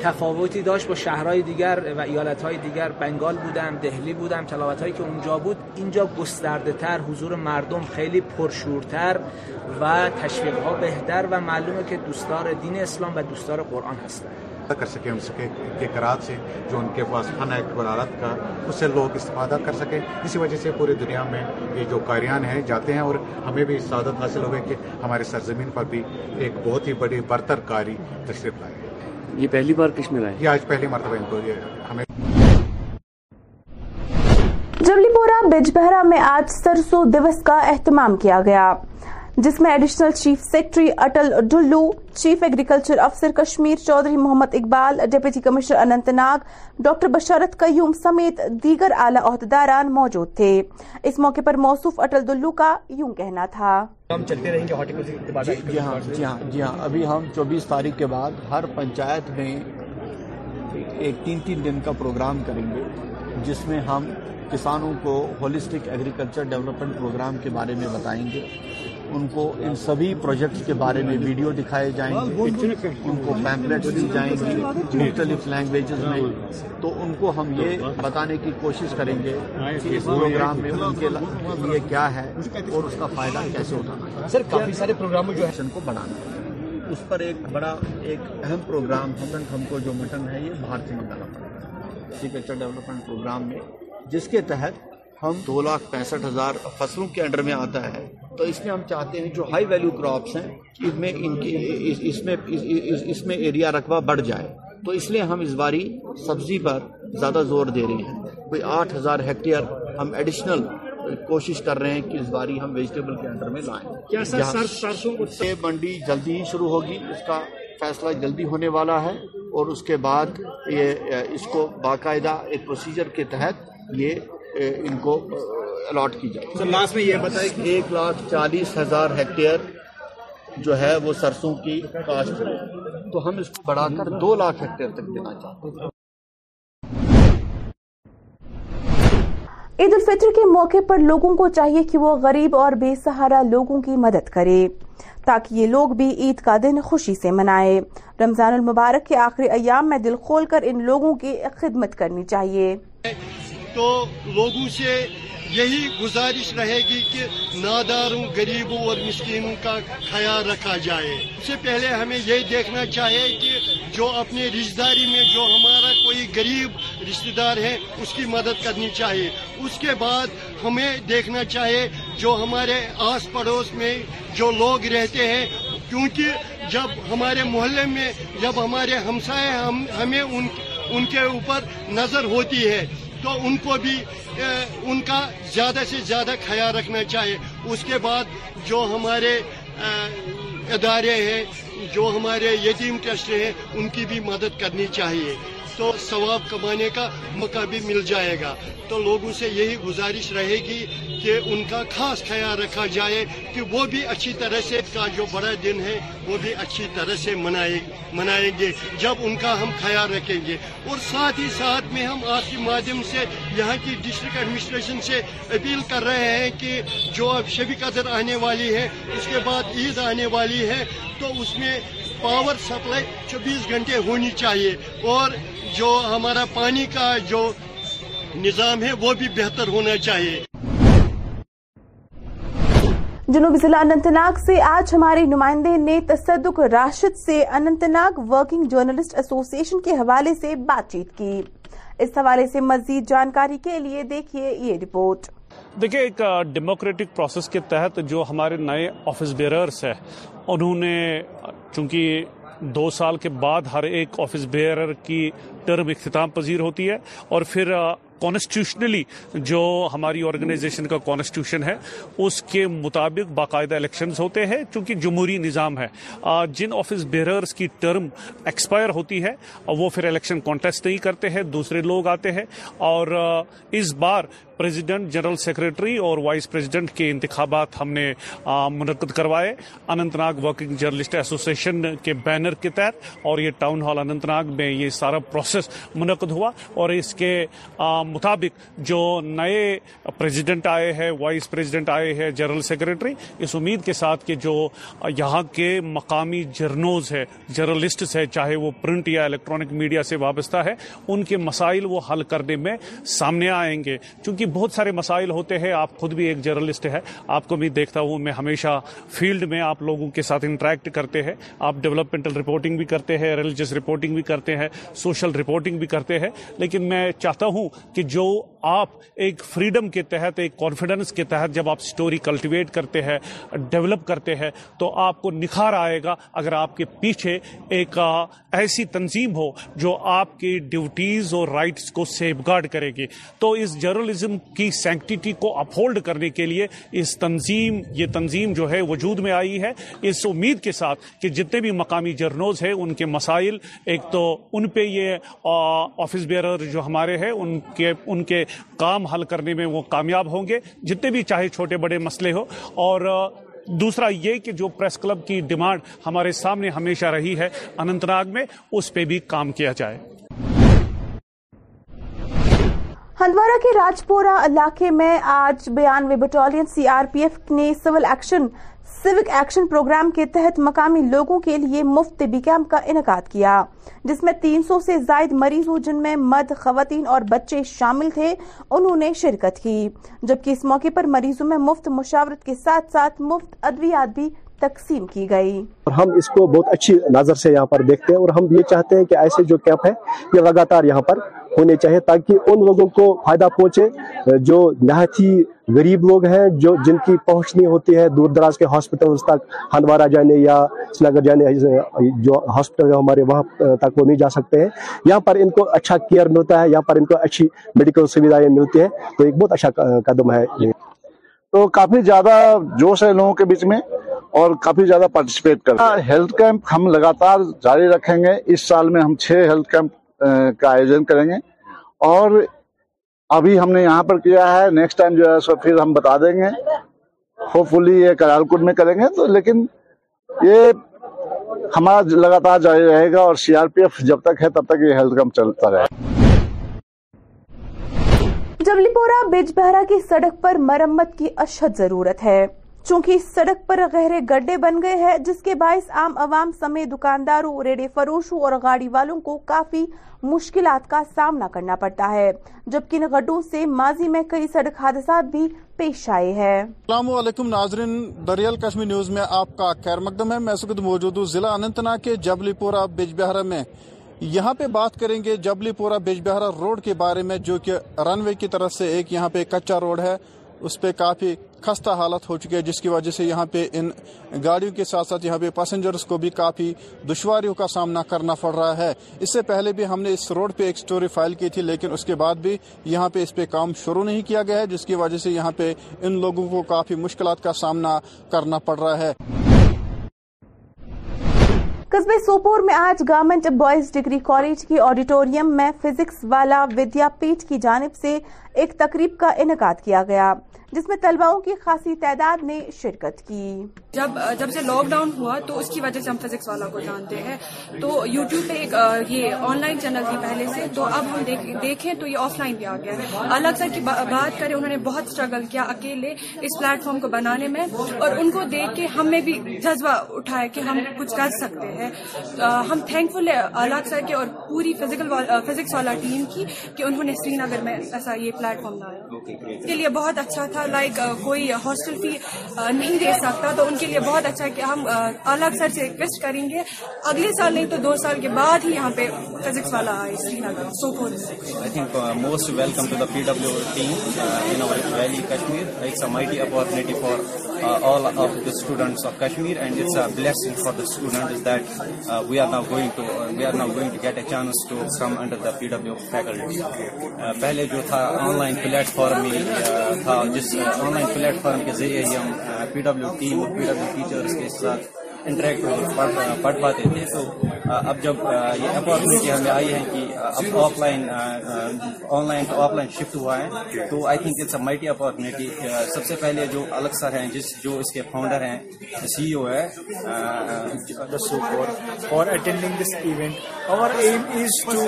تفاوتی داشت با شهرهای دیگر و ایالتهای دیگر، بنگال بودم، دهلی بودم، تلاوتهایی که اونجا بود اینجا گسترده تر، حضور مردم خیلی پرشورتر و تشویقها بهتر و معلومه که دوستدار دین اسلام و دوستدار قرآن هستن. کر سکیں ان کے قرآت سے جو ان کے پاس فن ہے قرآت کا، اس سے لوگ استفادہ کر سکیں. اسی وجہ سے پوری دنیا میں یہ جو قاریان ہیں جاتے ہیں اور ہمیں بھی سعادت حاصل ہوئے کہ ہمارے سرزمین پر بھی ایک بہت ہی بڑی برتر قاری تشریف لائے. یہ پہلی بار کشمیر آئے؟ یہ آج پہلی مرتبہ ان کو ہمیں. جبلی پورہ بیج بہرا میں آج سرسو دیوس کا اہتمام کیا گیا، جس میں additional chief secretary Atal Dulloo, chief agriculture افسر کشمیر چودھری محمد Iqbal, deputy commissioner Anantnag doctor Basharat Qayoom سمیت دیگر اعلی عہدیداران موجود تھے. اس موقع پر موصوف اٹل ڈلو کا یوں کہنا تھا. ہم چلتے رہیں گے ہارٹیکلچر کے بعد. جی ہاں جی ہاں جی ہاں ابھی ہم چوبیس تاریخ کے بعد ہر پنچایت میں ایک تین تین دن کا پروگرام کریں گے، جس میں ہم کسانوں کو ہولسٹک ایگریکلچر ڈیولپمنٹ پروگرام کے بارے میں بتائیں گے ان کو ان سبھی پروجیکٹس کے بارے میں ویڈیو دکھائے جائیں گے, ان کو پیمپلیٹس دی جائیں گی مختلف لینگویجز میں. تو ان کو ہم یہ بتانے کی کوشش کریں گے کہ اس پروگرام میں ان کے لیے کیا ہے اور اس کا فائدہ کیسے اٹھانا ہے. سر کافی سارے پروگراموں جو ایکشن کو بڑھانا ہے, اس پر ایک بڑا ایک اہم پروگرام ہمن ہم کو جو مٹن ہے یہ بھارتی منڈلا ایگریکلچر ڈیولپمنٹ پروگرام میں, جس کے تحت ہم دو لاکھ پینسٹھ ہزار فصلوں کے انڈر میں آتا ہے. تو اس میں ہم چاہتے ہیں جو ہائی ویلیو کراپس ہیں اس میں ان کی اس میں اس میں ایریا رقبہ بڑھ جائے. تو اس لیے ہم اس باری سبزی پر زیادہ زور دے رہے ہیں. کوئی آٹھ ہزار ہیکٹیئر ہم ایڈیشنل کوشش کر رہے ہیں کہ اس باری ہم ویجیٹیبل کے انڈر میں لائیں. سیب منڈی جلدی ہی شروع ہوگی, اس کا فیصلہ جلدی ہونے والا ہے, اور اس کے بعد یہ اس کو باقاعدہ ایک پروسیجر کے تحت یہ ان کو الاٹ کی جائے. سر لاسٹ میں یہ بتائیں کہ ایک لاکھ چالیس ہزار ہیکٹیئر جو ہے وہ سرسوں کی کاشت ہے, تو ہم اس کو بڑھا کر دو لاکھ ہیکٹیئر تک دینا چاہتے ہیں. عید الفطر کے موقع پر لوگوں کو چاہیے کہ وہ غریب اور بے سہارا لوگوں کی مدد کرے تاکہ یہ لوگ بھی عید کا دن خوشی سے منائے. رمضان المبارک کے آخری ایام میں دل کھول کر ان لوگوں کی خدمت کرنی چاہیے. تو لوگوں سے یہی گزارش رہے گی کہ ناداروں, غریبوں اور مسکینوں کا خیال رکھا جائے. اس سے پہلے ہمیں یہ دیکھنا چاہیے کہ جو اپنے رشتہ داری میں جو ہمارا کوئی غریب رشتہ دار ہے اس کی مدد کرنی چاہیے. اس کے بعد ہمیں دیکھنا چاہیے جو ہمارے آس پڑوس میں جو لوگ رہتے ہیں, کیونکہ جب ہمارے محلے میں جب ہمارے ہمسائے ہم ہمیں ان, ان کے اوپر نظر ہوتی ہے تو ان کو بھی ان کا زیادہ سے زیادہ خیال رکھنا چاہیے. اس کے بعد جو ہمارے ادارے ہیں, جو ہمارے یتیم ٹرسٹ ہیں, ان کی بھی مدد کرنی چاہیے. تو ثواب کمانے کا موقع بھی مل جائے گا. تو لوگوں سے یہی گزارش رہے گی کہ ان کا خاص خیال رکھا جائے کہ وہ بھی اچھی طرح سے کا جو بڑا دن ہے وہ بھی اچھی طرح سے منائیں گے جب ان کا ہم خیال رکھیں گے. اور ساتھ ہی ساتھ میں ہم آپ کے مادھیم سے یہاں کی ڈسٹرکٹ ایڈمنسٹریشن سے اپیل کر رہے ہیں کہ جو اب شب قدر آنے والی ہے, اس کے بعد عید آنے والی ہے, تو اس میں پاور سپلائی چوبیس گھنٹے ہونی چاہیے اور جو ہمارا پانی کا جو نظام ہے وہ بھی بہتر ہونا چاہیے. جنوبی ضلع اننت ناگ سے آج ہمارے نمائندے نے تصدق راشد سے اننت ناگ ورکنگ جرنلسٹ ایسوسی ایشن کے حوالے سے بات چیت کی. اس حوالے سے مزید جانکاری کے لیے دیکھیے یہ رپورٹ. دیکھیں, ایک ڈیموکریٹک پروسیس کے تحت جو ہمارے نئے آفس بیئررس ہیں, انہوں نے چونکہ دو سال کے بعد ہر ایک آفس بیئرر کی ٹرم اختتام پذیر ہوتی ہے, اور پھر کانسٹیٹیوشنلی جو ہماری آرگنائزیشن کا کانسٹیٹیوشن ہے اس کے مطابق باقاعدہ الیکشنز ہوتے ہیں. چونکہ جمہوری نظام ہے, جن آفس بیئررز کی ٹرم ایکسپائر ہوتی ہے وہ پھر الیکشن کانٹیسٹ نہیں کرتے ہیں, دوسرے لوگ آتے ہیں. اور اس بار پریزیڈنٹ, جنرل سیکریٹری اور وائس پریزیڈنٹ کے انتخابات ہم نے منعقد کروائے اننت ناگ ورکنگ جرنلسٹ ایسوسی ایشن کے بینر کے تحت, اور یہ ٹاؤن ہال اننت ناگ میں یہ سارا پروسیس منعقد ہوا. اور اس کے مطابق جو نئے پریزیڈنٹ آئے ہیں, وائس پریزیڈنٹ آئے ہیں, جنرل سیکریٹری, اس امید کے ساتھ کہ جو یہاں کے مقامی جرنوز ہے, جرنلسٹس ہے, چاہے وہ پرنٹ یا الیکٹرانک میڈیا سے وابستہ ہے, ان کے مسائل وہ حل کرنے میں سامنے آئیں گے. چونکہ بہت سارے مسائل ہوتے ہیں, آپ خود بھی ایک جرنلسٹ ہے, آپ کو بھی دیکھتا ہوں میں ہمیشہ فیلڈ میں آپ لوگوں کے ساتھ انٹریکٹ کرتے ہیں. آپ ڈیولپمنٹل رپورٹنگ بھی کرتے ہیں, ریلیجس رپورٹنگ بھی کرتے ہیں, سوشل رپورٹنگ بھی کرتے ہیں, لیکن میں چاہتا ہوں کہ جو آپ ایک فریڈم کے تحت, ایک کانفیڈنس کے تحت جب آپ سٹوری کلٹیویٹ کرتے ہیں, ڈیولپ کرتے ہیں, تو آپ کو نکھار آئے گا اگر آپ کے پیچھے ایک ایسی تنظیم ہو جو آپ کی ڈیوٹیز اور رائٹس کو سیف گارڈ کرے گی. تو اس جرنلزم کی سینکٹیٹی کو اپہولڈ کرنے کے لیے اس تنظیم یہ تنظیم جو ہے وجود میں آئی ہے, اس امید کے ساتھ کہ جتنے بھی مقامی جرنوز ہیں ان کے مسائل, ایک تو ان پہ یہ آفس بیئرر جو ہمارے ہیں ان کے ان کے کام حل کرنے میں وہ کامیاب ہوں گے, جتنے بھی چاہے چھوٹے بڑے مسئلے ہو. اور دوسرا یہ کہ جو پریس کلب کی ڈیمانڈ ہمارے سامنے ہمیشہ رہی ہے اننت ناگ میں, اس پہ بھی کام کیا جائے. ہندوارہ کے راجپورہ علاقے میں آج بانوے battalion C R P F نے civil action civic action programme کے تحت مقامی لوگوں کے لیے مفت طبی کیمپ کا انعقاد کیا, جس میں تین سو سے زائد مریض ہوں جن میں مرد, خواتین اور بچے شامل تھے, انہوں نے شرکت کی. جبکہ اس موقع پر مریضوں میں مفت مشاورت کے ساتھ ساتھ مفت ادویات بھی تقسیم کی گئی. اور ہم اس کو بہت اچھی نظر سے یہاں پر دیکھتے ہیں اور ہم یہ چاہتے ہیں کہ ایسے جو کیمپ ہے یہ لگاتار یہاں پر ہونے چاہیے تاکہ ان لوگوں کو فائدہ پہنچے جو نہایت ہی غریب لوگ ہیں, جو جن کی پہنچ نہیں ہوتی ہے دور دراز کے ہاسپٹل تک. ہندوارہ جانے یا سری نگر جانے جو ہاسپٹل ہمارے وہاں تک وہ نہیں جا سکتے ہیں, یہاں پر ان کو اچھا کیئر ملتا ہے, یہاں پر ان کو اچھی میڈیکل سویدھائیں ملتی ہیں, تو ایک بہت اچھا قدم ہے. تو کافی زیادہ جوش ہے لوگوں کے بیچ میں اور کافی زیادہ پارٹیسپیٹ کرتے ہیں. ہیلتھ کیمپ ہم لگاتار جاری رکھیں گے. اس سال میں ہم چھ ہیلتھ کیمپ کا آیوجن کریں گے اور ابھی ہم نے یہاں پر کیا ہے, نیکسٹ ٹائم جو ہے سو پھر ہم بتا دیں گے. ہوپ فلی یہ کرال کوٹ میں کریں گے, تو لیکن یہ ہمارا لگاتار جاری رہے گا اور سی آر پی ایف جب تک ہے تب تک یہ ہیلتھ کیمپ چلتا رہے گا. جبلی پورہ بیج بہرا کی سڑک پر مرمت کی اشد ضرورت ہے, چونکہ سڑک پر گہرے گڈھے بن گئے ہیں جس کے باعث عام عوام سمیت دکانداروں, ریڑے فروشوں اور گاڑی والوں کو کافی مشکلات کا سامنا کرنا پڑتا ہے. جبکہ ان گڈھوں سے ماضی میں کئی سڑک حادثات بھی پیش آئے ہیں. السلام علیکم ناظرین, دی ریل کشمیر نیوز میں آپ کا خیر مقدم ہے. میں اس وقت موجود ہوں ضلع اننت ناگ کے جبلی پورہ بیج بہرا میں. یہاں پہ بات کریں گے جبلی پورہ بیج بہرا روڈ کے بارے میں, جو کہ رن وے کی طرف سے ایک یہاں پہ کچا روڈ ہے, اس پہ کافی خستہ حالت ہو چکی ہے, جس کی وجہ سے یہاں پہ ان گاڑیوں کے ساتھ ساتھ یہاں پہ پیسنجرز کو بھی کافی دشواریوں کا سامنا کرنا پڑ رہا ہے. اس سے پہلے بھی ہم نے اس روڈ پہ ایک سٹوری فائل کی تھی, لیکن اس کے بعد بھی یہاں پہ اس پہ کام شروع نہیں کیا گیا ہے, جس کی وجہ سے یہاں پہ ان لوگوں کو کافی مشکلات کا سامنا کرنا پڑ رہا ہے. قصبے سوپور میں آج گورنمنٹ بوائز ڈگری کالج کی آڈیٹوریم میں فزکس والا ودیا پیٹ کی جانب سے ایک تقریب کا انعقاد کیا گیا, جس میں طلباؤں کی خاصی تعداد نے شرکت کی. جب جب سے لاک ڈاؤن ہوا تو اس کی وجہ سے ہم فزکس والا کو جانتے ہیں, تو یوٹیوب پہ ایک یہ آن لائن چینل تھی پہلے سے, تو اب ہم دیکھیں تو یہ آف لائن بھی آ گیا ہے. الگ سر کی بات کریں, انہوں نے بہت اسٹرگل کیا اکیلے اس پلیٹ فارم کو بنانے میں, اور ان کو دیکھ کے ہم نے بھی جذبہ اٹھایا کہ ہم کچھ کر سکتے ہیں. ہم تھینک فل ہے الگ سر کے اور پوری فزکس والا ٹیم کی کہ انہوں نے سری نگر میں ایسا یہ پلیٹ فارم لایا. اس کے لیے بہت اچھا تھا, لائک کوئی ہاسٹل فی نہیں دے سکتا, تو ان کے لیے بہت اچھا کہ ہم الگ سر سے ریکویسٹ کریں گے اگلے سال نہیں تو دو سال کے بعد ہی یہاں پہ فزکس والا آئے Srinagar Sopore. I think most welcome to the P W team in our valley Kashmir. It's a mighty opportunity for all of the students of Kashmir, and it's a blessing for the students that uh, we are now going to uh, we are now going to get a chance to come under the P W faculty. Uh, pehle jo tha online platform mein uh, tha, jis uh, online platform ke zariye hum uh, P W team aur P W teachers ke sath interact ہو پڑھ پاتے تھے. تو اب جب یہ opportunity ہمیں آئی ہے کہ اب offline online to offline shift ہوا ہے, تو I think it's a mighty opportunity. سب سے پہلے جو الگ سر ہیں, جس جو اس کے فاؤنڈر ہیں, سی ای او ہے فار اٹینڈنگ دس ایونٹ. اور aim is to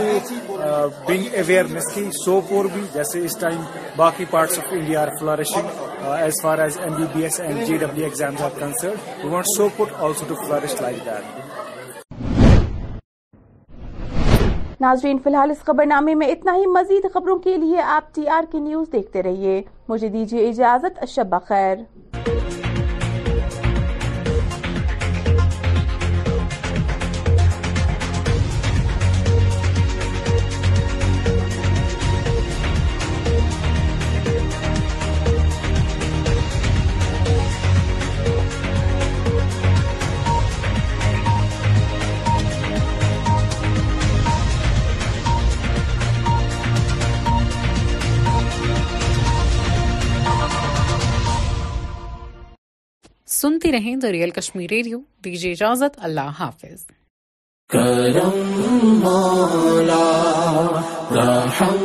bring awareness کی سوپور بھی جیسے اس ٹائم باقی parts of India are flourishing as far as M B B S and J W exams are concerned. We want Sopore also to flourish like that. ناظرین فی الحال اس خبر نامے میں اتنا ہی. مزید خبروں کے لیے آپ ٹی آر کی نیوز دیکھتے رہیے. مجھے دیجیے اجازت, شب بخیر. سنتے رہیں دی ریل کشمیر ریڈیو. دیجیے اجازت, اللہ حافظ. کرم مولا رحم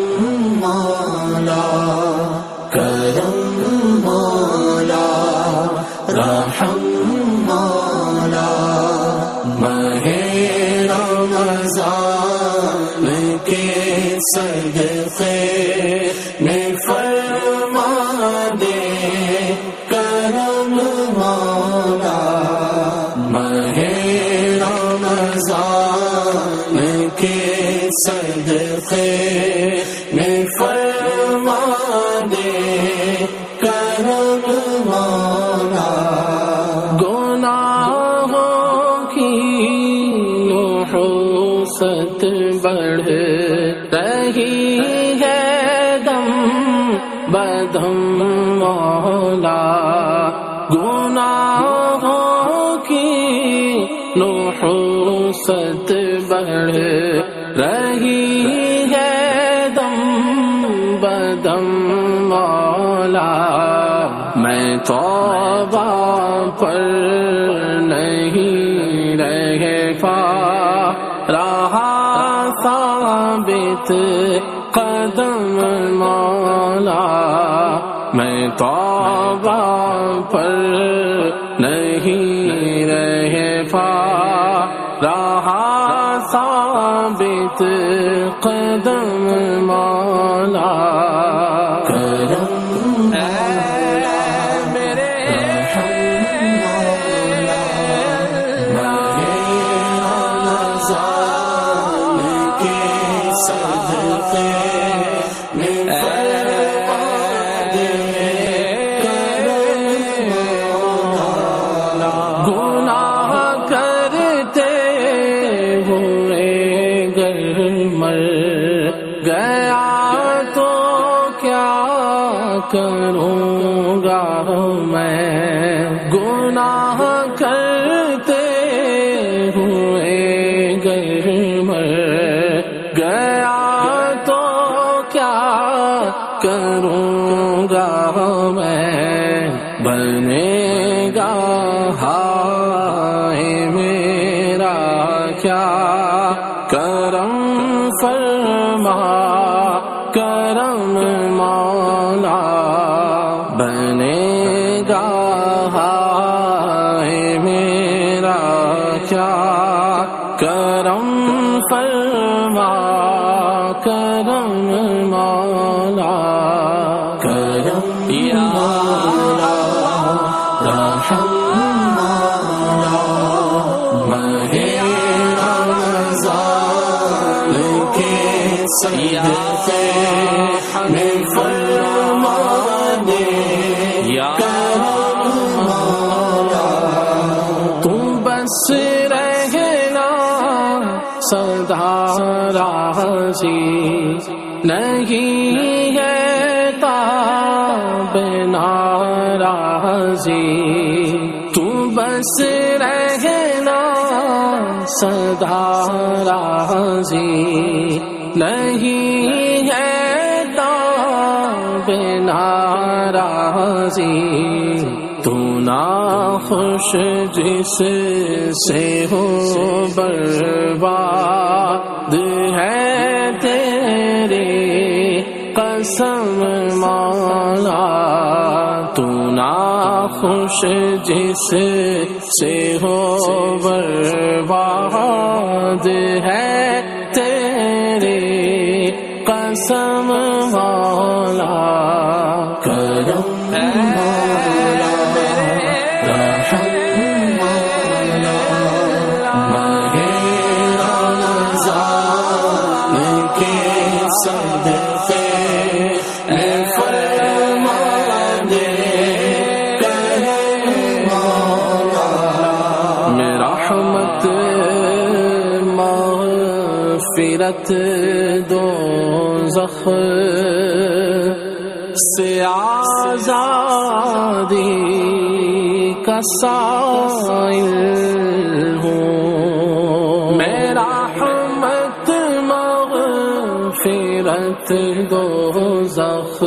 مولا, کرم مولا رحم مولا, ماہِ رمضان کے صدقے جس سے ہو برباد ہے تیری قسم مولا، تو ناخوش جس سے ہو برباد ہے تیری قسم مولا، کرم دوزخ سے آزادی کا سائل ہوں، میرا رحمت مغفرت دوزخ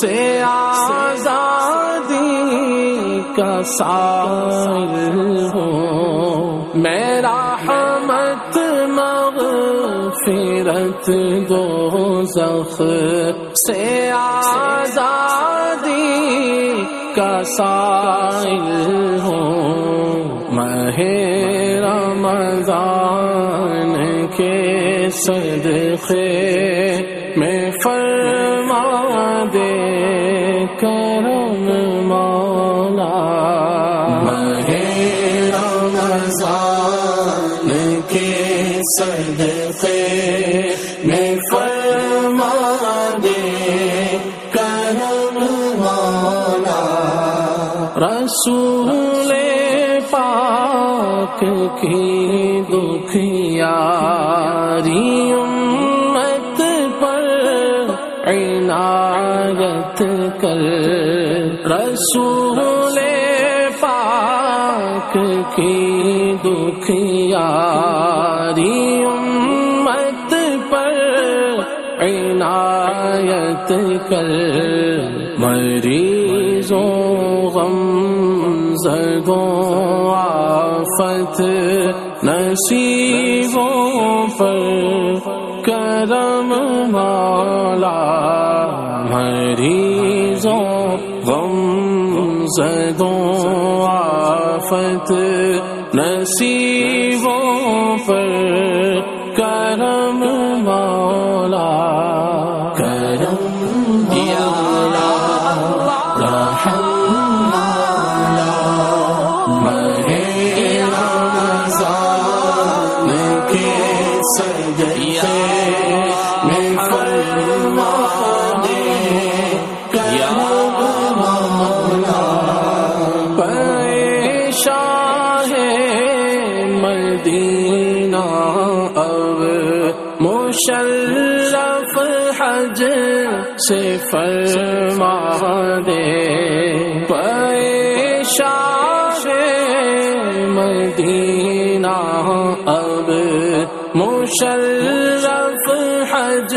سے آزادی کا سائل ہوں، میرا رحمت مغفرت دوزخ سے آزادی کا سائل ہوں، ماہ رمضان کے صدقے میں فرما دے کرم مولا مہے رمضان کے صدقے میں فرما دے کرم مولا رسول پاک کی دکھیاری امت پر عنایت کر، رسول پاک کی دکھیاری امت پر عنایت کر، مریضوں غم زدوں آفت نصیبوں پر کرم والا، مریضوں غم زدوں آفت نصیبوں پر کرم والا، کرم یا اللہ رحم مشرف حج سے فرما دے، پے شاہ مدینہ اب مشرف حج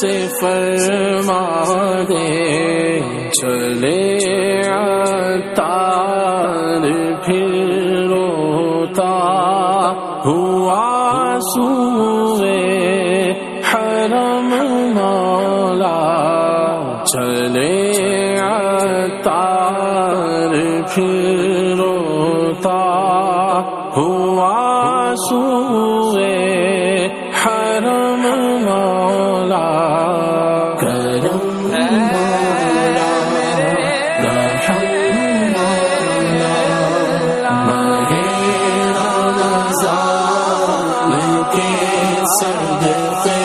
سے فرما دے، چلے عطار پھر روتا ہوا سور حرم مولا، چلے عطار پھر روتا ہوا سور حرم مولا، کرم مولا رحم مولا مہے رمضان کے صدقے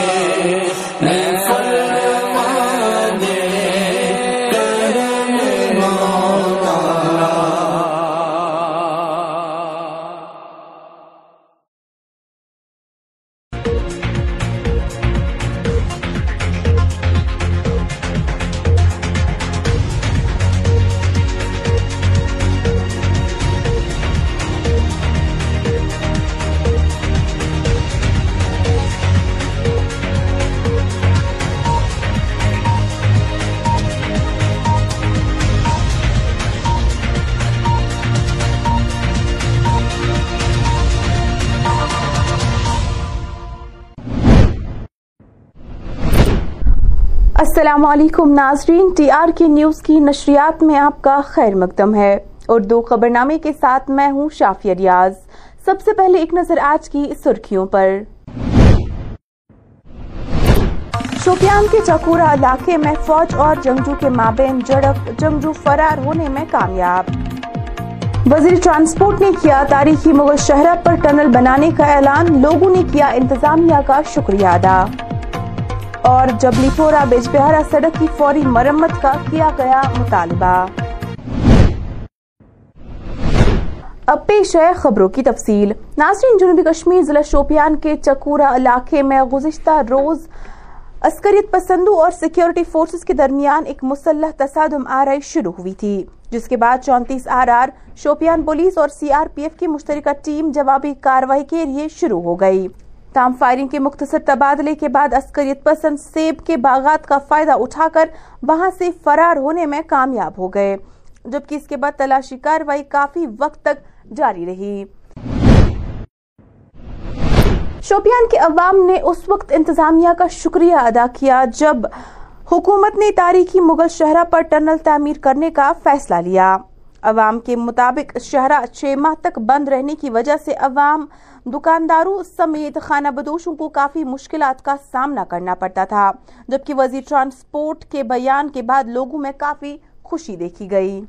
السلام علیکم ناظرین، ٹی آر کے نیوز کی نشریات میں آپ کا خیر مقدم ہے۔ اردو خبرنامے کے ساتھ میں ہوں شافی ریاض۔ سب سے پہلے ایک نظر آج کی سرخیوں پر۔ شوپیان کے چکورہ علاقے میں فوج اور جنگجو کے مابین جھڑپ، جنگجو فرار ہونے میں کامیاب۔ وزیر ٹرانسپورٹ نے کیا تاریخی مغل شہرہ پر ٹنل بنانے کا اعلان، لوگوں نے کیا انتظامیہ کا شکریہ ادا۔ اور جبلی پورہ بیج بہارا سڑک کی فوری مرمت کا کیا گیا مطالبہ۔ اب پیش ہے خبروں کی تفصیل۔ ناظرین، جنوبی کشمیر ضلع شوپیان کے چکورہ علاقے میں گزشتہ روز عسکریت پسندوں اور سیکیورٹی فورسز کے درمیان ایک مسلح تصادم آرائی شروع ہوئی تھی، جس کے بعد چونتیس آر آر شوپیان پولیس اور سی آر پی ایف کی مشترکہ ٹیم جوابی کارروائی کے لیے شروع ہو گئی۔ تام فائرنگ کے مختصر تبادلے کے بعد عسکریت پسند سیب کے باغات کا فائدہ اٹھا کر وہاں سے فرار ہونے میں کامیاب ہو گئے، جبکہ اس کے بعد تلاشی کارروائی کافی وقت تک جاری رہی۔ شوپیان کے عوام نے اس وقت انتظامیہ کا شکریہ ادا کیا جب حکومت نے تاریخی مغل شہرہ پر ٹنل تعمیر کرنے کا فیصلہ لیا۔ عوام کے مطابق شہرہ چھ ماہ تک بند رہنے کی وجہ سے عوام، دکانداروں سمیت خانہ بدوشوں کو کافی مشکلات کا سامنا کرنا پڑتا تھا، جبکہ وزیر ٹرانسپورٹ کے بیان کے بعد لوگوں میں کافی خوشی دیکھی گئی۔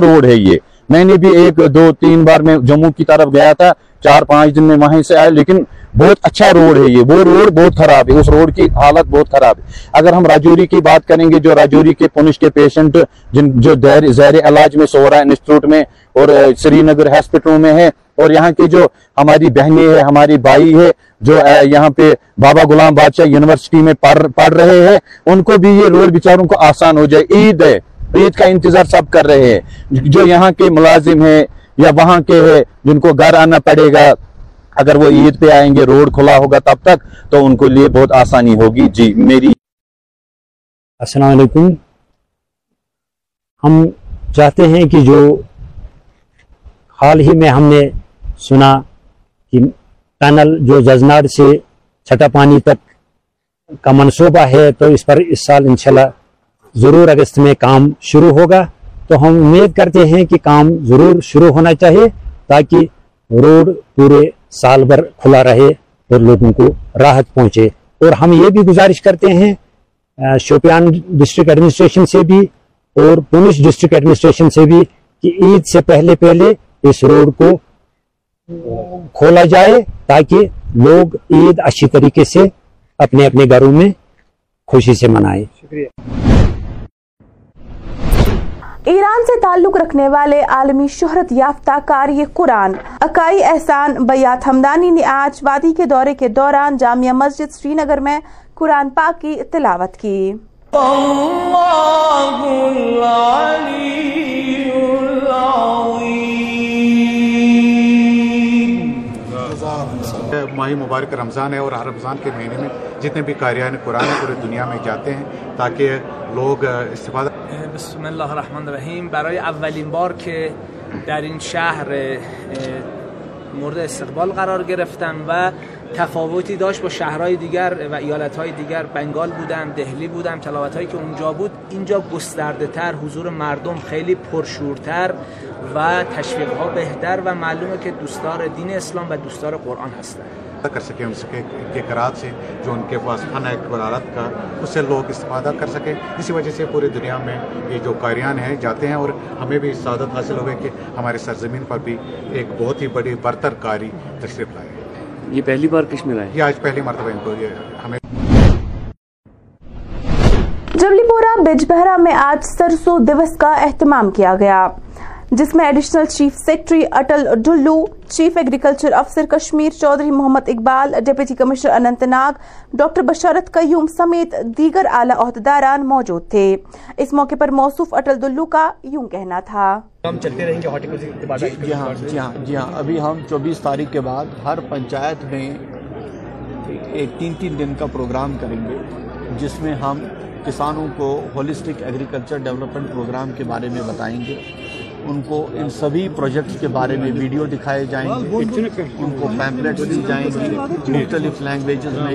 روڈ ہے یہ، میں نے بھی ایک دو تین بار میں جموں کی طرف گیا تھا، چار پانچ دن میں وہیں سے آئے، لیکن بہت اچھا روڈ ہے یہ، وہ روڈ بہت خراب ہے، اس روڈ کی حالت بہت خراب ہے۔ اگر ہم راجوری کی بات کریں گے، جو راجوری کے پونچھ کے پیشنٹ جن جو زیر علاج میں سورا انسٹیٹیوٹ میں اور سری نگر ہاسپٹلوں میں ہے، اور یہاں کی جو ہماری بہنیں ہیں، ہماری بھائی ہے جو یہاں پہ بابا غلام بادشاہ یونیورسٹی میں پڑھ رہے ہیں، ان کو بھی یہ روڈ بیچاروں کو آسان ہو جائے۔ عید ہے، عید کا انتظار سب کر رہے ہیں، جو یہاں کے ملازم ہیں یا وہاں کے ہیں جن کو گھر آنا پڑے گا، اگر وہ عید پہ آئیں گے روڈ کھلا ہوگا تب تک، تو ان کے لیے بہت آسانی ہوگی۔ جی میری السلام علیکم۔ ہم چاہتے ہیں کہ جو حال ہی میں ہم نے سنا کہ ٹنل جو ججنار سے چھٹا پانی تک کا منصوبہ ہے، تو اس پر اس سال انشاءاللہ ضرور اگست میں کام شروع ہوگا، تو ہم امید کرتے ہیں کہ کام ضرور شروع ہونا چاہیے تاکہ روڈ پورے سال بھر کھلا رہے اور لوگوں کو راحت پہنچے۔ اور ہم یہ بھی گزارش کرتے ہیں شوپیان ڈسٹرکٹ ایڈمنسٹریشن سے بھی اور پونچھ ڈسٹرکٹ ایڈمنسٹریشن سے بھی کہ عید سے پہلے پہلے اس روڈ کو کھولا جائے تاکہ لوگ عید اچھی طریقے سے اپنے اپنے گھروں میں خوشی سے منائیں۔ شکریہ۔ ایران سے تعلق رکھنے والے عالمی شہرت یافتہ قاری قرآن اکائی احسان بیات حمدانی نے آج وادی کے دورے کے دوران جامعہ مسجد سری نگر میں قرآن پاک کی تلاوت کی۔ اللہ العلی العظیم۔ ماہ مبارک رمضان ہے اور ہر رمضان کے مہینے میں جتنے بھی قاریان قرآن پوری دنیا میں جاتے ہیں تاکہ لوگ استفادہ۔ بسم الله الرحمن الرحیم۔ برای اولین بار که در این شهر مورد استقبال قرار گرفتن و تفاوتی داشت با شهرهای دیگر و ایالتهای دیگر، بنگال بودم، دهلی بودم، تلاوتهایی که اونجا بود اینجا گسترده تر، حضور مردم خیلی پرشورتر و تشویقها بهتر و معلومه که دوستدار دین اسلام و دوستدار قرآن هستن۔ کر سکیں ان کے قرآن سے جو ان کے پاس فن ہے قرآن کا، اس سے لوگ استفادہ کر سکیں، اسی وجہ سے پوری دنیا میں یہ جو قاریان ہیں جاتے ہیں، اور ہمیں بھی سعادت حاصل ہوئے کہ ہمارے سرزمین پر بھی ایک بہت ہی بڑی برتر قاری تشریف لائے۔ یہ پہلی بار کشمیر آئے؟ یہ آج پہلی مرتبہ ان کو ہمیں۔ جبلی پورہ بج بہرا میں آج سرسو دیوس کا اہتمام کیا گیا، جس میں additional chief secretary Atal Dulloo, chief agriculture افسر کشمیر چودھری محمد Iqbal, deputy commissioner Anantnag doctor Basharat Qayoom سمیت دیگر اعلیٰ عہدیداران موجود تھے۔ اس موقع پر موصوف اٹل ڈلو کا یوں کہنا تھا۔ ہم چلتے رہیں گے۔ جی ہاں جی ہاں جی ہاں ابھی ہم چوبیس تاریخ کے بعد ہر پنچایت میں ایک تین تین دن کا پروگرام کریں گے، جس میں ہم کسانوں کو ہولسٹک ایگریکلچر ڈیولپمنٹ پروگرام کے بارے میں بتائیں گے، ان کو ان سبھی پروجیکٹس کے بارے میں ویڈیو دکھائے جائیں گے، ان کو پیمپلیٹس دی جائیں گی مختلف لینگویجز میں،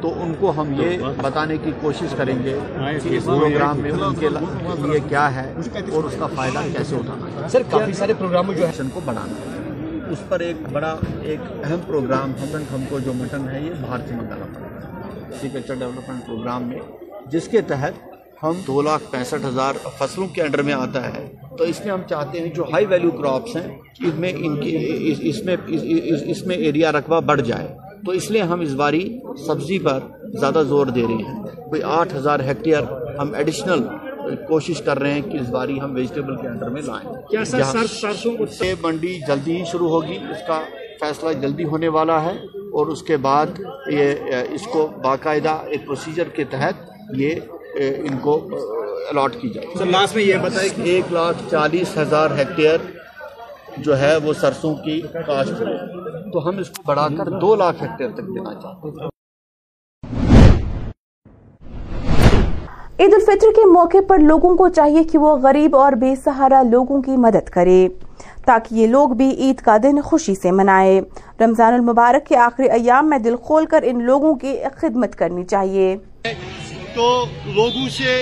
تو ان کو ہم یہ بتانے کی کوشش کریں گے کہ اس پروگرام میں ان کے لیے کیا ہے اور اس کا فائدہ کیسے اٹھانا ہے۔ سر کافی سارے پروگراموں جو ایکشن کو بڑھانا ہے، اس پر ایک بڑا ایک اہم پروگرام ہمن ہم کو جو مٹن ہے یہ باہر سے منگانا پڑے گا ایگریکلچر ڈیولپمنٹ پروگرام میں، جس کے تحت ہم دو لاکھ پینسٹھ ہزار فصلوں کے انڈر میں آتا ہے، تو اس میں ہم چاہتے ہیں جو ہائی ویلیو کراپس ہیں اس میں ان کی اس میں اس میں ایریا رقبہ بڑھ جائے، تو اس لیے ہم اس باری سبزی پر زیادہ زور دے رہے ہیں۔ کوئی آٹھ ہزار ہیکٹیئر ہم ایڈیشنل کوشش کر رہے ہیں کہ اس باری ہم ویجیٹیبل کے انڈر میں لائیں۔ سیب منڈی جلدی ہی شروع ہوگی، اس کا فیصلہ جلدی ہونے والا ہے، اور اس کے بعد یہ اس کو باقاعدہ ایک پروسیجر کے تحت یہ ان کو الاٹ کی جائے۔ سر لاسٹ میں یہ بتائیں کہ ایک لاکھ چالیس ہزار ہیکٹیئر جو ہے وہ سرسوں کی کاشت ہے، تو ہم اس کو بڑھا کر دو لاکھ ہیکٹیئر تک دینا چاہتے ہیں۔ عید الفطر کے موقع پر لوگوں کو چاہیے کہ وہ غریب اور بے سہارا لوگوں کی مدد کرے تاکہ یہ لوگ بھی عید کا دن خوشی سے منائے۔ رمضان المبارک کے آخری ایام میں دل کھول کر ان لوگوں کی خدمت کرنی چاہیے۔ تو لوگوں سے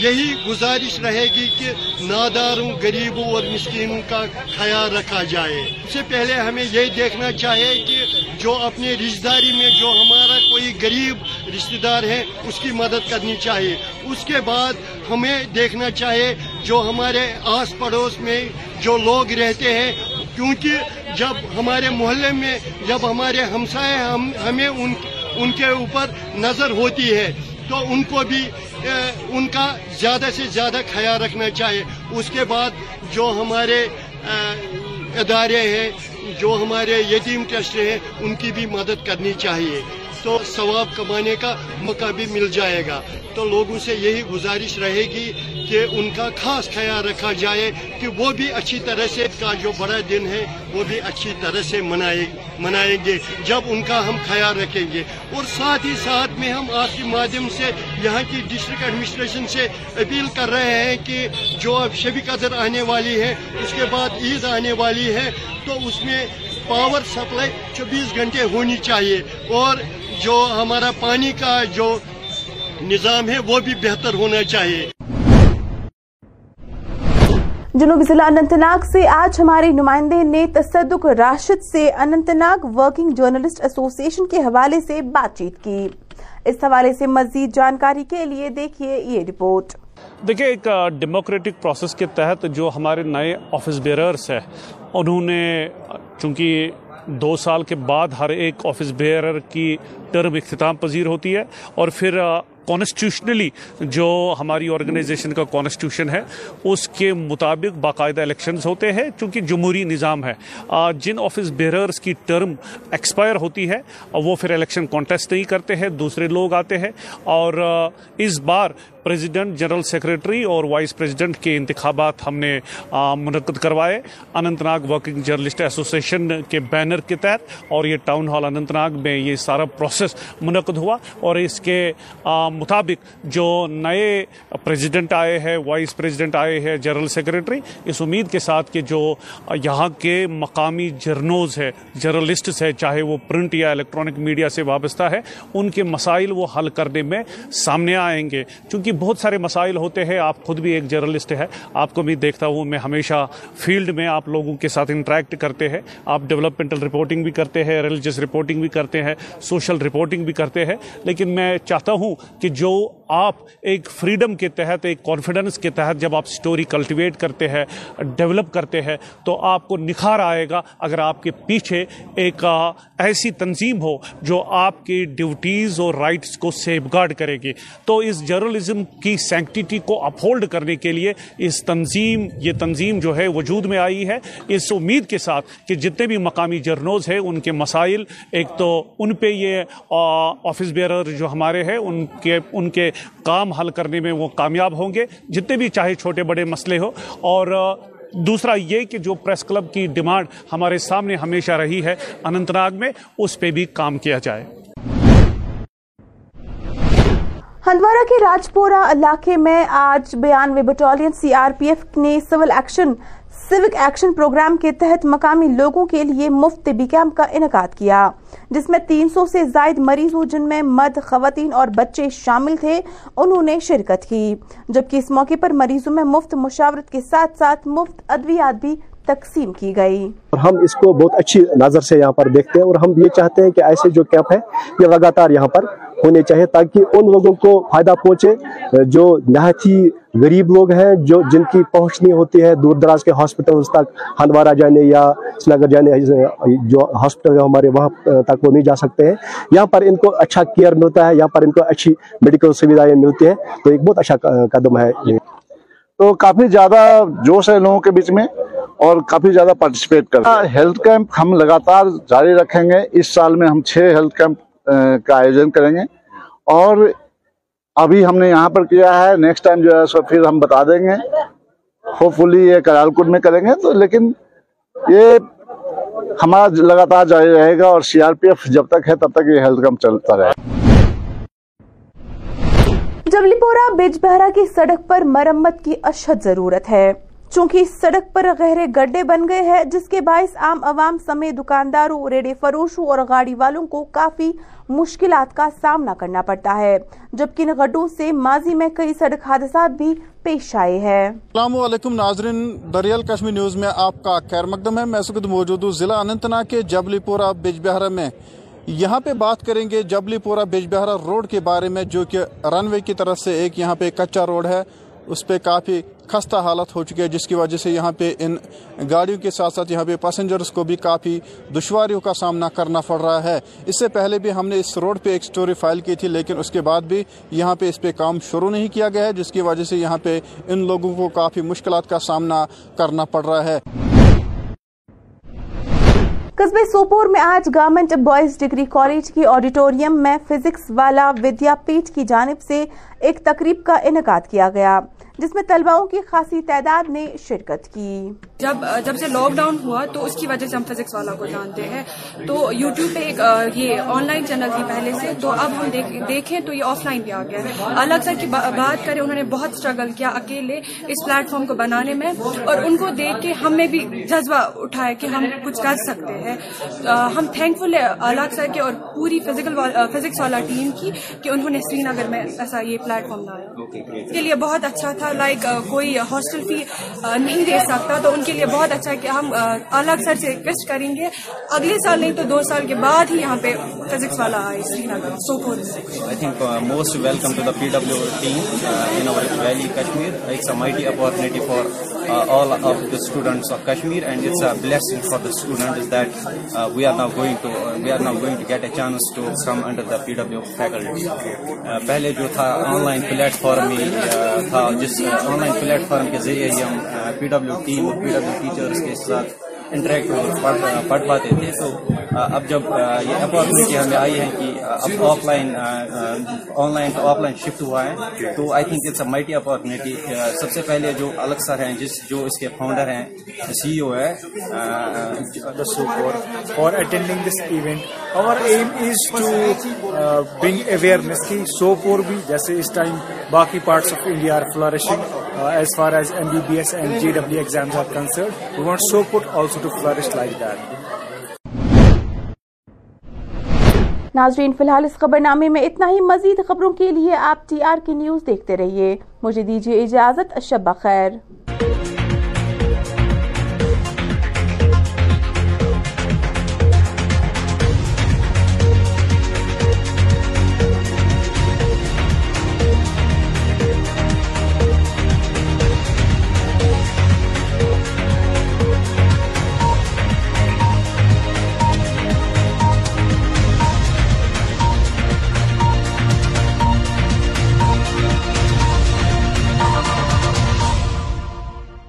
یہی گزارش رہے گی کہ ناداروں، غریبوں اور مسکینوں کا خیال رکھا جائے. سب سے پہلے ہمیں یہ دیکھنا چاہیے کہ جو اپنے رشتہ داری میں جو ہمارا کوئی غریب رشتہ دار ہے اس کی مدد کرنی چاہیے. اس کے بعد ہمیں دیکھنا چاہیے جو ہمارے آس پڑوس میں جو لوگ رہتے ہیں، کیونکہ جب ہمارے محلے میں جب ہمارے ہمسائے ہم ہمیں ان ان کے اوپر نظر ہوتی ہے تو ان کو بھی ان کا زیادہ سے زیادہ خیال رکھنا چاہیے. اس کے بعد جو ہمارے ادارے ہیں، جو ہمارے یتیم ٹرسٹ ہیں، ان کی بھی مدد کرنی چاہیے تو ثواب کمانے کا موقع بھی مل جائے گا. تو لوگوں سے یہی گزارش رہے گی کہ ان کا خاص خیال رکھا جائے کہ وہ بھی اچھی طرح سے کا جو بڑا دن ہے وہ بھی اچھی طرح سے منائے منائیں گے جب ان کا ہم خیال رکھیں گے. اور ساتھ ہی ساتھ میں ہم آپ کے مادھیم سے یہاں کی ڈسٹرکٹ ایڈمنسٹریشن سے اپیل کر رہے ہیں کہ جو اب شب قدر آنے والی ہے، اس کے بعد عید آنے والی ہے، تو اس میں پاور سپلائی چوبیس گھنٹے ہونی چاہیے اور جو ہمارا پانی کا جو نظام ہے وہ بھی بہتر ہونا چاہیے. جنوبی ضلع اننت ناگ سے آج ہمارے نمائندے نے تصدق راشد سے اننت ناگ ورکنگ جرنلسٹ ایسوسی ایشن کے حوالے سے بات چیت کی. اس حوالے سے مزید جانکاری کے لیے دیکھیے یہ رپورٹ. دیکھیں، ایک ڈیموکریٹک پروسیس کے تحت جو ہمارے نئے آفس بیئررس ہیں، انہوں نے چونکہ دو سال کے بعد ہر ایک آفس بیئرر کی ٹرم اختتام پذیر ہوتی ہے اور پھر کانسٹیٹیوشنلی جو ہماری آرگنائزیشن کا کانسٹیٹیوشن ہے اس کے مطابق باقاعدہ الیکشنز ہوتے ہیں. چونکہ جمہوری نظام ہے، جن آفس بیئررز کی ٹرم ایکسپائر ہوتی ہے وہ پھر الیکشن کانٹیسٹ نہیں کرتے ہیں، دوسرے لوگ آتے ہیں. اور اس بار پریزیڈنٹ، جنرل سیکریٹری اور وائس پریزیڈنٹ کے انتخابات ہم نے منعقد کروائے اننت ناگ ورکنگ جرنلسٹ ایسوسی ایشن کے بینر کے تحت، اور یہ ٹاؤن ہال اننت ناگ میں یہ سارا پروسیس منعقد ہوا. اور اس کے مطابق جو نئے پریزیڈنٹ آئے ہیں، وائس پریزیڈنٹ آئے ہیں، جنرل سیکریٹری، اس امید کے ساتھ کہ جو یہاں کے مقامی جرنوز ہے، جرنلسٹس ہے، چاہے وہ پرنٹ یا الیکٹرانک میڈیا سے وابستہ ہے، ان کے مسائل وہ حل کرنے میں سامنے آئیں گے. چونکہ بہت سارے مسائل ہوتے ہیں، آپ خود بھی ایک جرنلسٹ ہے، آپ کو بھی دیکھتا ہوں میں ہمیشہ فیلڈ میں آپ لوگوں کے ساتھ انٹریکٹ کرتے ہیں. آپ ڈیولپمنٹل رپورٹنگ بھی کرتے ہیں، ریلیجس رپورٹنگ بھی کرتے ہیں، سوشل رپورٹنگ بھی کرتے ہیں. لیکن میں چاہتا ہوں کہ جو آپ ایک فریڈم کے تحت، ایک کانفیڈنس کے تحت جب آپ سٹوری کلٹیویٹ کرتے ہیں، ڈیولپ کرتے ہیں، تو آپ کو نکھار آئے گا اگر آپ کے پیچھے ایک ایسی تنظیم ہو جو آپ کی ڈیوٹیز اور رائٹس کو سیف گارڈ کرے گی. تو اس جرنلزم کی سینکٹیٹی کو اپہولڈ کرنے کے لیے اس تنظیم یہ تنظیم جو ہے وجود میں آئی ہے، اس امید کے ساتھ کہ جتنے بھی مقامی جرنوز ہیں ان کے مسائل، ایک تو ان پہ یہ آفس بیئرر جو ہمارے ہیں ان کے ان کے کام حل کرنے میں وہ کامیاب ہوں گے، جتنے بھی چاہے چھوٹے بڑے مسئلے ہو. اور دوسرا یہ کہ جو پریس کلب کی ڈیمانڈ ہمارے سامنے ہمیشہ رہی ہے اننت ناگ میں، اس پہ بھی کام کیا جائے. ہندوارہ کے راجپورہ علاقے میں آج بانوے battalion C R P F نے civil action civic action programme کے تحت مقامی لوگوں کے لیے مفت طبی کیمپ کا انعقاد کیا، جس میں تین سو سے زائد مریضوں، جن میں مرد، خواتین اور بچے شامل تھے، انہوں نے شرکت کی. جبکہ اس موقع پر مریضوں میں مفت مشاورت کے ساتھ ساتھ مفت ادویات بھی تقسیم کی گئی. اور ہم اس کو بہت اچھی نظر سے یہاں پر دیکھتے ہیں اور ہم یہ چاہتے ہیں کہ ایسے جو کیمپ ہے یہ لگاتار یہاں پر ہونے چاہیے تاکہ ان لوگوں کو فائدہ پہنچے جو نہایت ہی غریب لوگ ہیں، جو جن کی پہنچ نہیں ہوتی ہے دور دراز کے ہاسپٹلز تک. ہندوارہ جانے یا سری نگر جانے جو ہاسپٹل ہمارے وہاں تک وہ نہیں جا سکتے ہیں، یہاں پر ان کو اچھا کیئر ملتا ہے، یہاں پر ان کو اچھی میڈیکل سویدھائیں ملتی ہیں. تو ایک بہت اچھا قدم ہے، تو کافی زیادہ جوش ہے لوگوں کے بیچ میں اور کافی زیادہ پارٹیسپیٹ کرتے ہیں. ہیلتھ کیمپ ہم لگاتار جاری رکھیں گے. اس سال میں ہم چھ ہیلتھ کیمپ کا آیوجن کریں گے اور ابھی ہم نے یہاں پر کیا ہے، نیکسٹ ٹائم جو ہے سو پھر ہم بتا دیں گے. ہوپ فلی یہ کرال کوٹ میں کریں گے تو، لیکن یہ ہمارا لگاتار جاری رہے گا اور سی آر پی ایف جب تک ہے تب تک یہ ہیلتھ کیمپ چلتا رہے. جبلی پورہ بج بہرہ کی سڑک پر مرمت کی اشد ضرورت ہے. چونکہ سڑک پر گہرے گڈھے بن گئے ہیں جس کے باعث عام عوام سمیت دکانداروں، ریڑے فروشوں اور گاڑی والوں کو کافی مشکلات کا سامنا کرنا پڑتا ہے، جبکہ ان گڈھوں سے ماضی میں کئی سڑک حادثات بھی پیش آئے ہیں۔ السلام علیکم ناظرین، دی ریل کشمیر نیوز میں آپ کا خیر مقدم ہے۔ میں اس وقت موجود ہوں ضلع اننت ناگ کے جبلی پورہ بج بہارا میں۔ یہاں پہ بات کریں گے جبلی پورہ بج بہارا روڈ کے بارے میں، جو کہ رن وے کی طرف سے ایک یہاں پہ کچا روڈ ہے، اس پہ کافی خستہ حالت ہو چکی ہے، جس کی وجہ سے یہاں پہ ان گاڑیوں کے ساتھ ساتھ یہاں پہ پیسنجرز کو بھی کافی دشواریوں کا سامنا کرنا پڑ رہا ہے۔ اس سے پہلے بھی ہم نے اس روڈ پہ ایک سٹوری فائل کی تھی، لیکن اس کے بعد بھی یہاں پہ اس پہ کام شروع نہیں کیا گیا ہے، جس کی وجہ سے یہاں پہ ان لوگوں کو کافی مشکلات کا سامنا کرنا پڑ رہا ہے۔ قصبے سوپور میں آج گورنمنٹ بوائز ڈگری کالج کی آڈیٹوریم میں فزکس والا ودیا پیٹ کی جانب سے ایک تقریب کا انعقاد کیا گیا، جس میں طلباؤں کی خاصی تعداد نے شرکت کی۔ جب جب سے لاک ڈاؤن ہوا تو اس کی وجہ سے ہم فزکس والا کو جانتے ہیں، تو یوٹیوب پہ ایک یہ آن لائن چینل تھی پہلے سے، تو اب ہم دیکھ, دیکھیں تو یہ آف لائن بھی آ گیا ہے۔ الگ سر کی با, بات کریں، انہوں نے بہت سٹرگل کیا اکیلے اس پلیٹ فارم کو بنانے میں، اور ان کو دیکھ کے ہم نے بھی جذبہ اٹھایا کہ ہم کچھ کر سکتے ہیں۔ آ, ہم تھینک فل ہے الگ سر کے اور پوری فزیکل فزکس والا ٹیم کی کہ انہوں نے سری نگر میں ایسا یہ پلیٹ فارم لایا۔ اس کے لیے بہت اچھا تھا، لائک کوئی ہاسٹل فی نہیں دے سکتا، تو ان کے لیے بہت اچھا ہے کہ ہم الگ سر سے ریکویسٹ کریں گے اگلے سال نہیں تو دو سال کے بعد ہی یہاں پہ فزکس والا آئے سری نگر سوپور سے۔ I think most welcome to the P W team in our valley Kashmir. It's a mighty opportunity for all of the students of Kashmir and it's a blessing for the students that we are now going to we are now going to get a chance to come under the P W faculty. پہلے جو تھا online platform ہی تھا، جس on line plate form کے ذریعے ہی ہم پی W team اور پی ڈبلیو ٹیچرس کے ساتھ انٹریکٹ پڑھ پاتے تھے، تو اب جب یہ اپارچونیٹی ہمیں آئی ہے کہ اب offline online to offline shift ہوا ہے، تو I think it's a mighty opportunity. سب سے پہلے جو الگ سر ہیں، جس جو اس کے فاؤنڈر ہیں، سی ای او ہے Sopore, for attending this event. اور aim is to bring awareness کی سوپور بھی جیسے اس ٹائم باقی parts of India are flourishing as far as M B B S and J W exams are concerned, we want Sopore also to flourish like that. ناظرین، فی الحال اس خبر نامے میں اتنا ہی۔ مزید خبروں کے لیے آپ ٹی آر کے نیوز دیکھتے رہیے۔ مجھے دیجیے اجازت، شب بخیر۔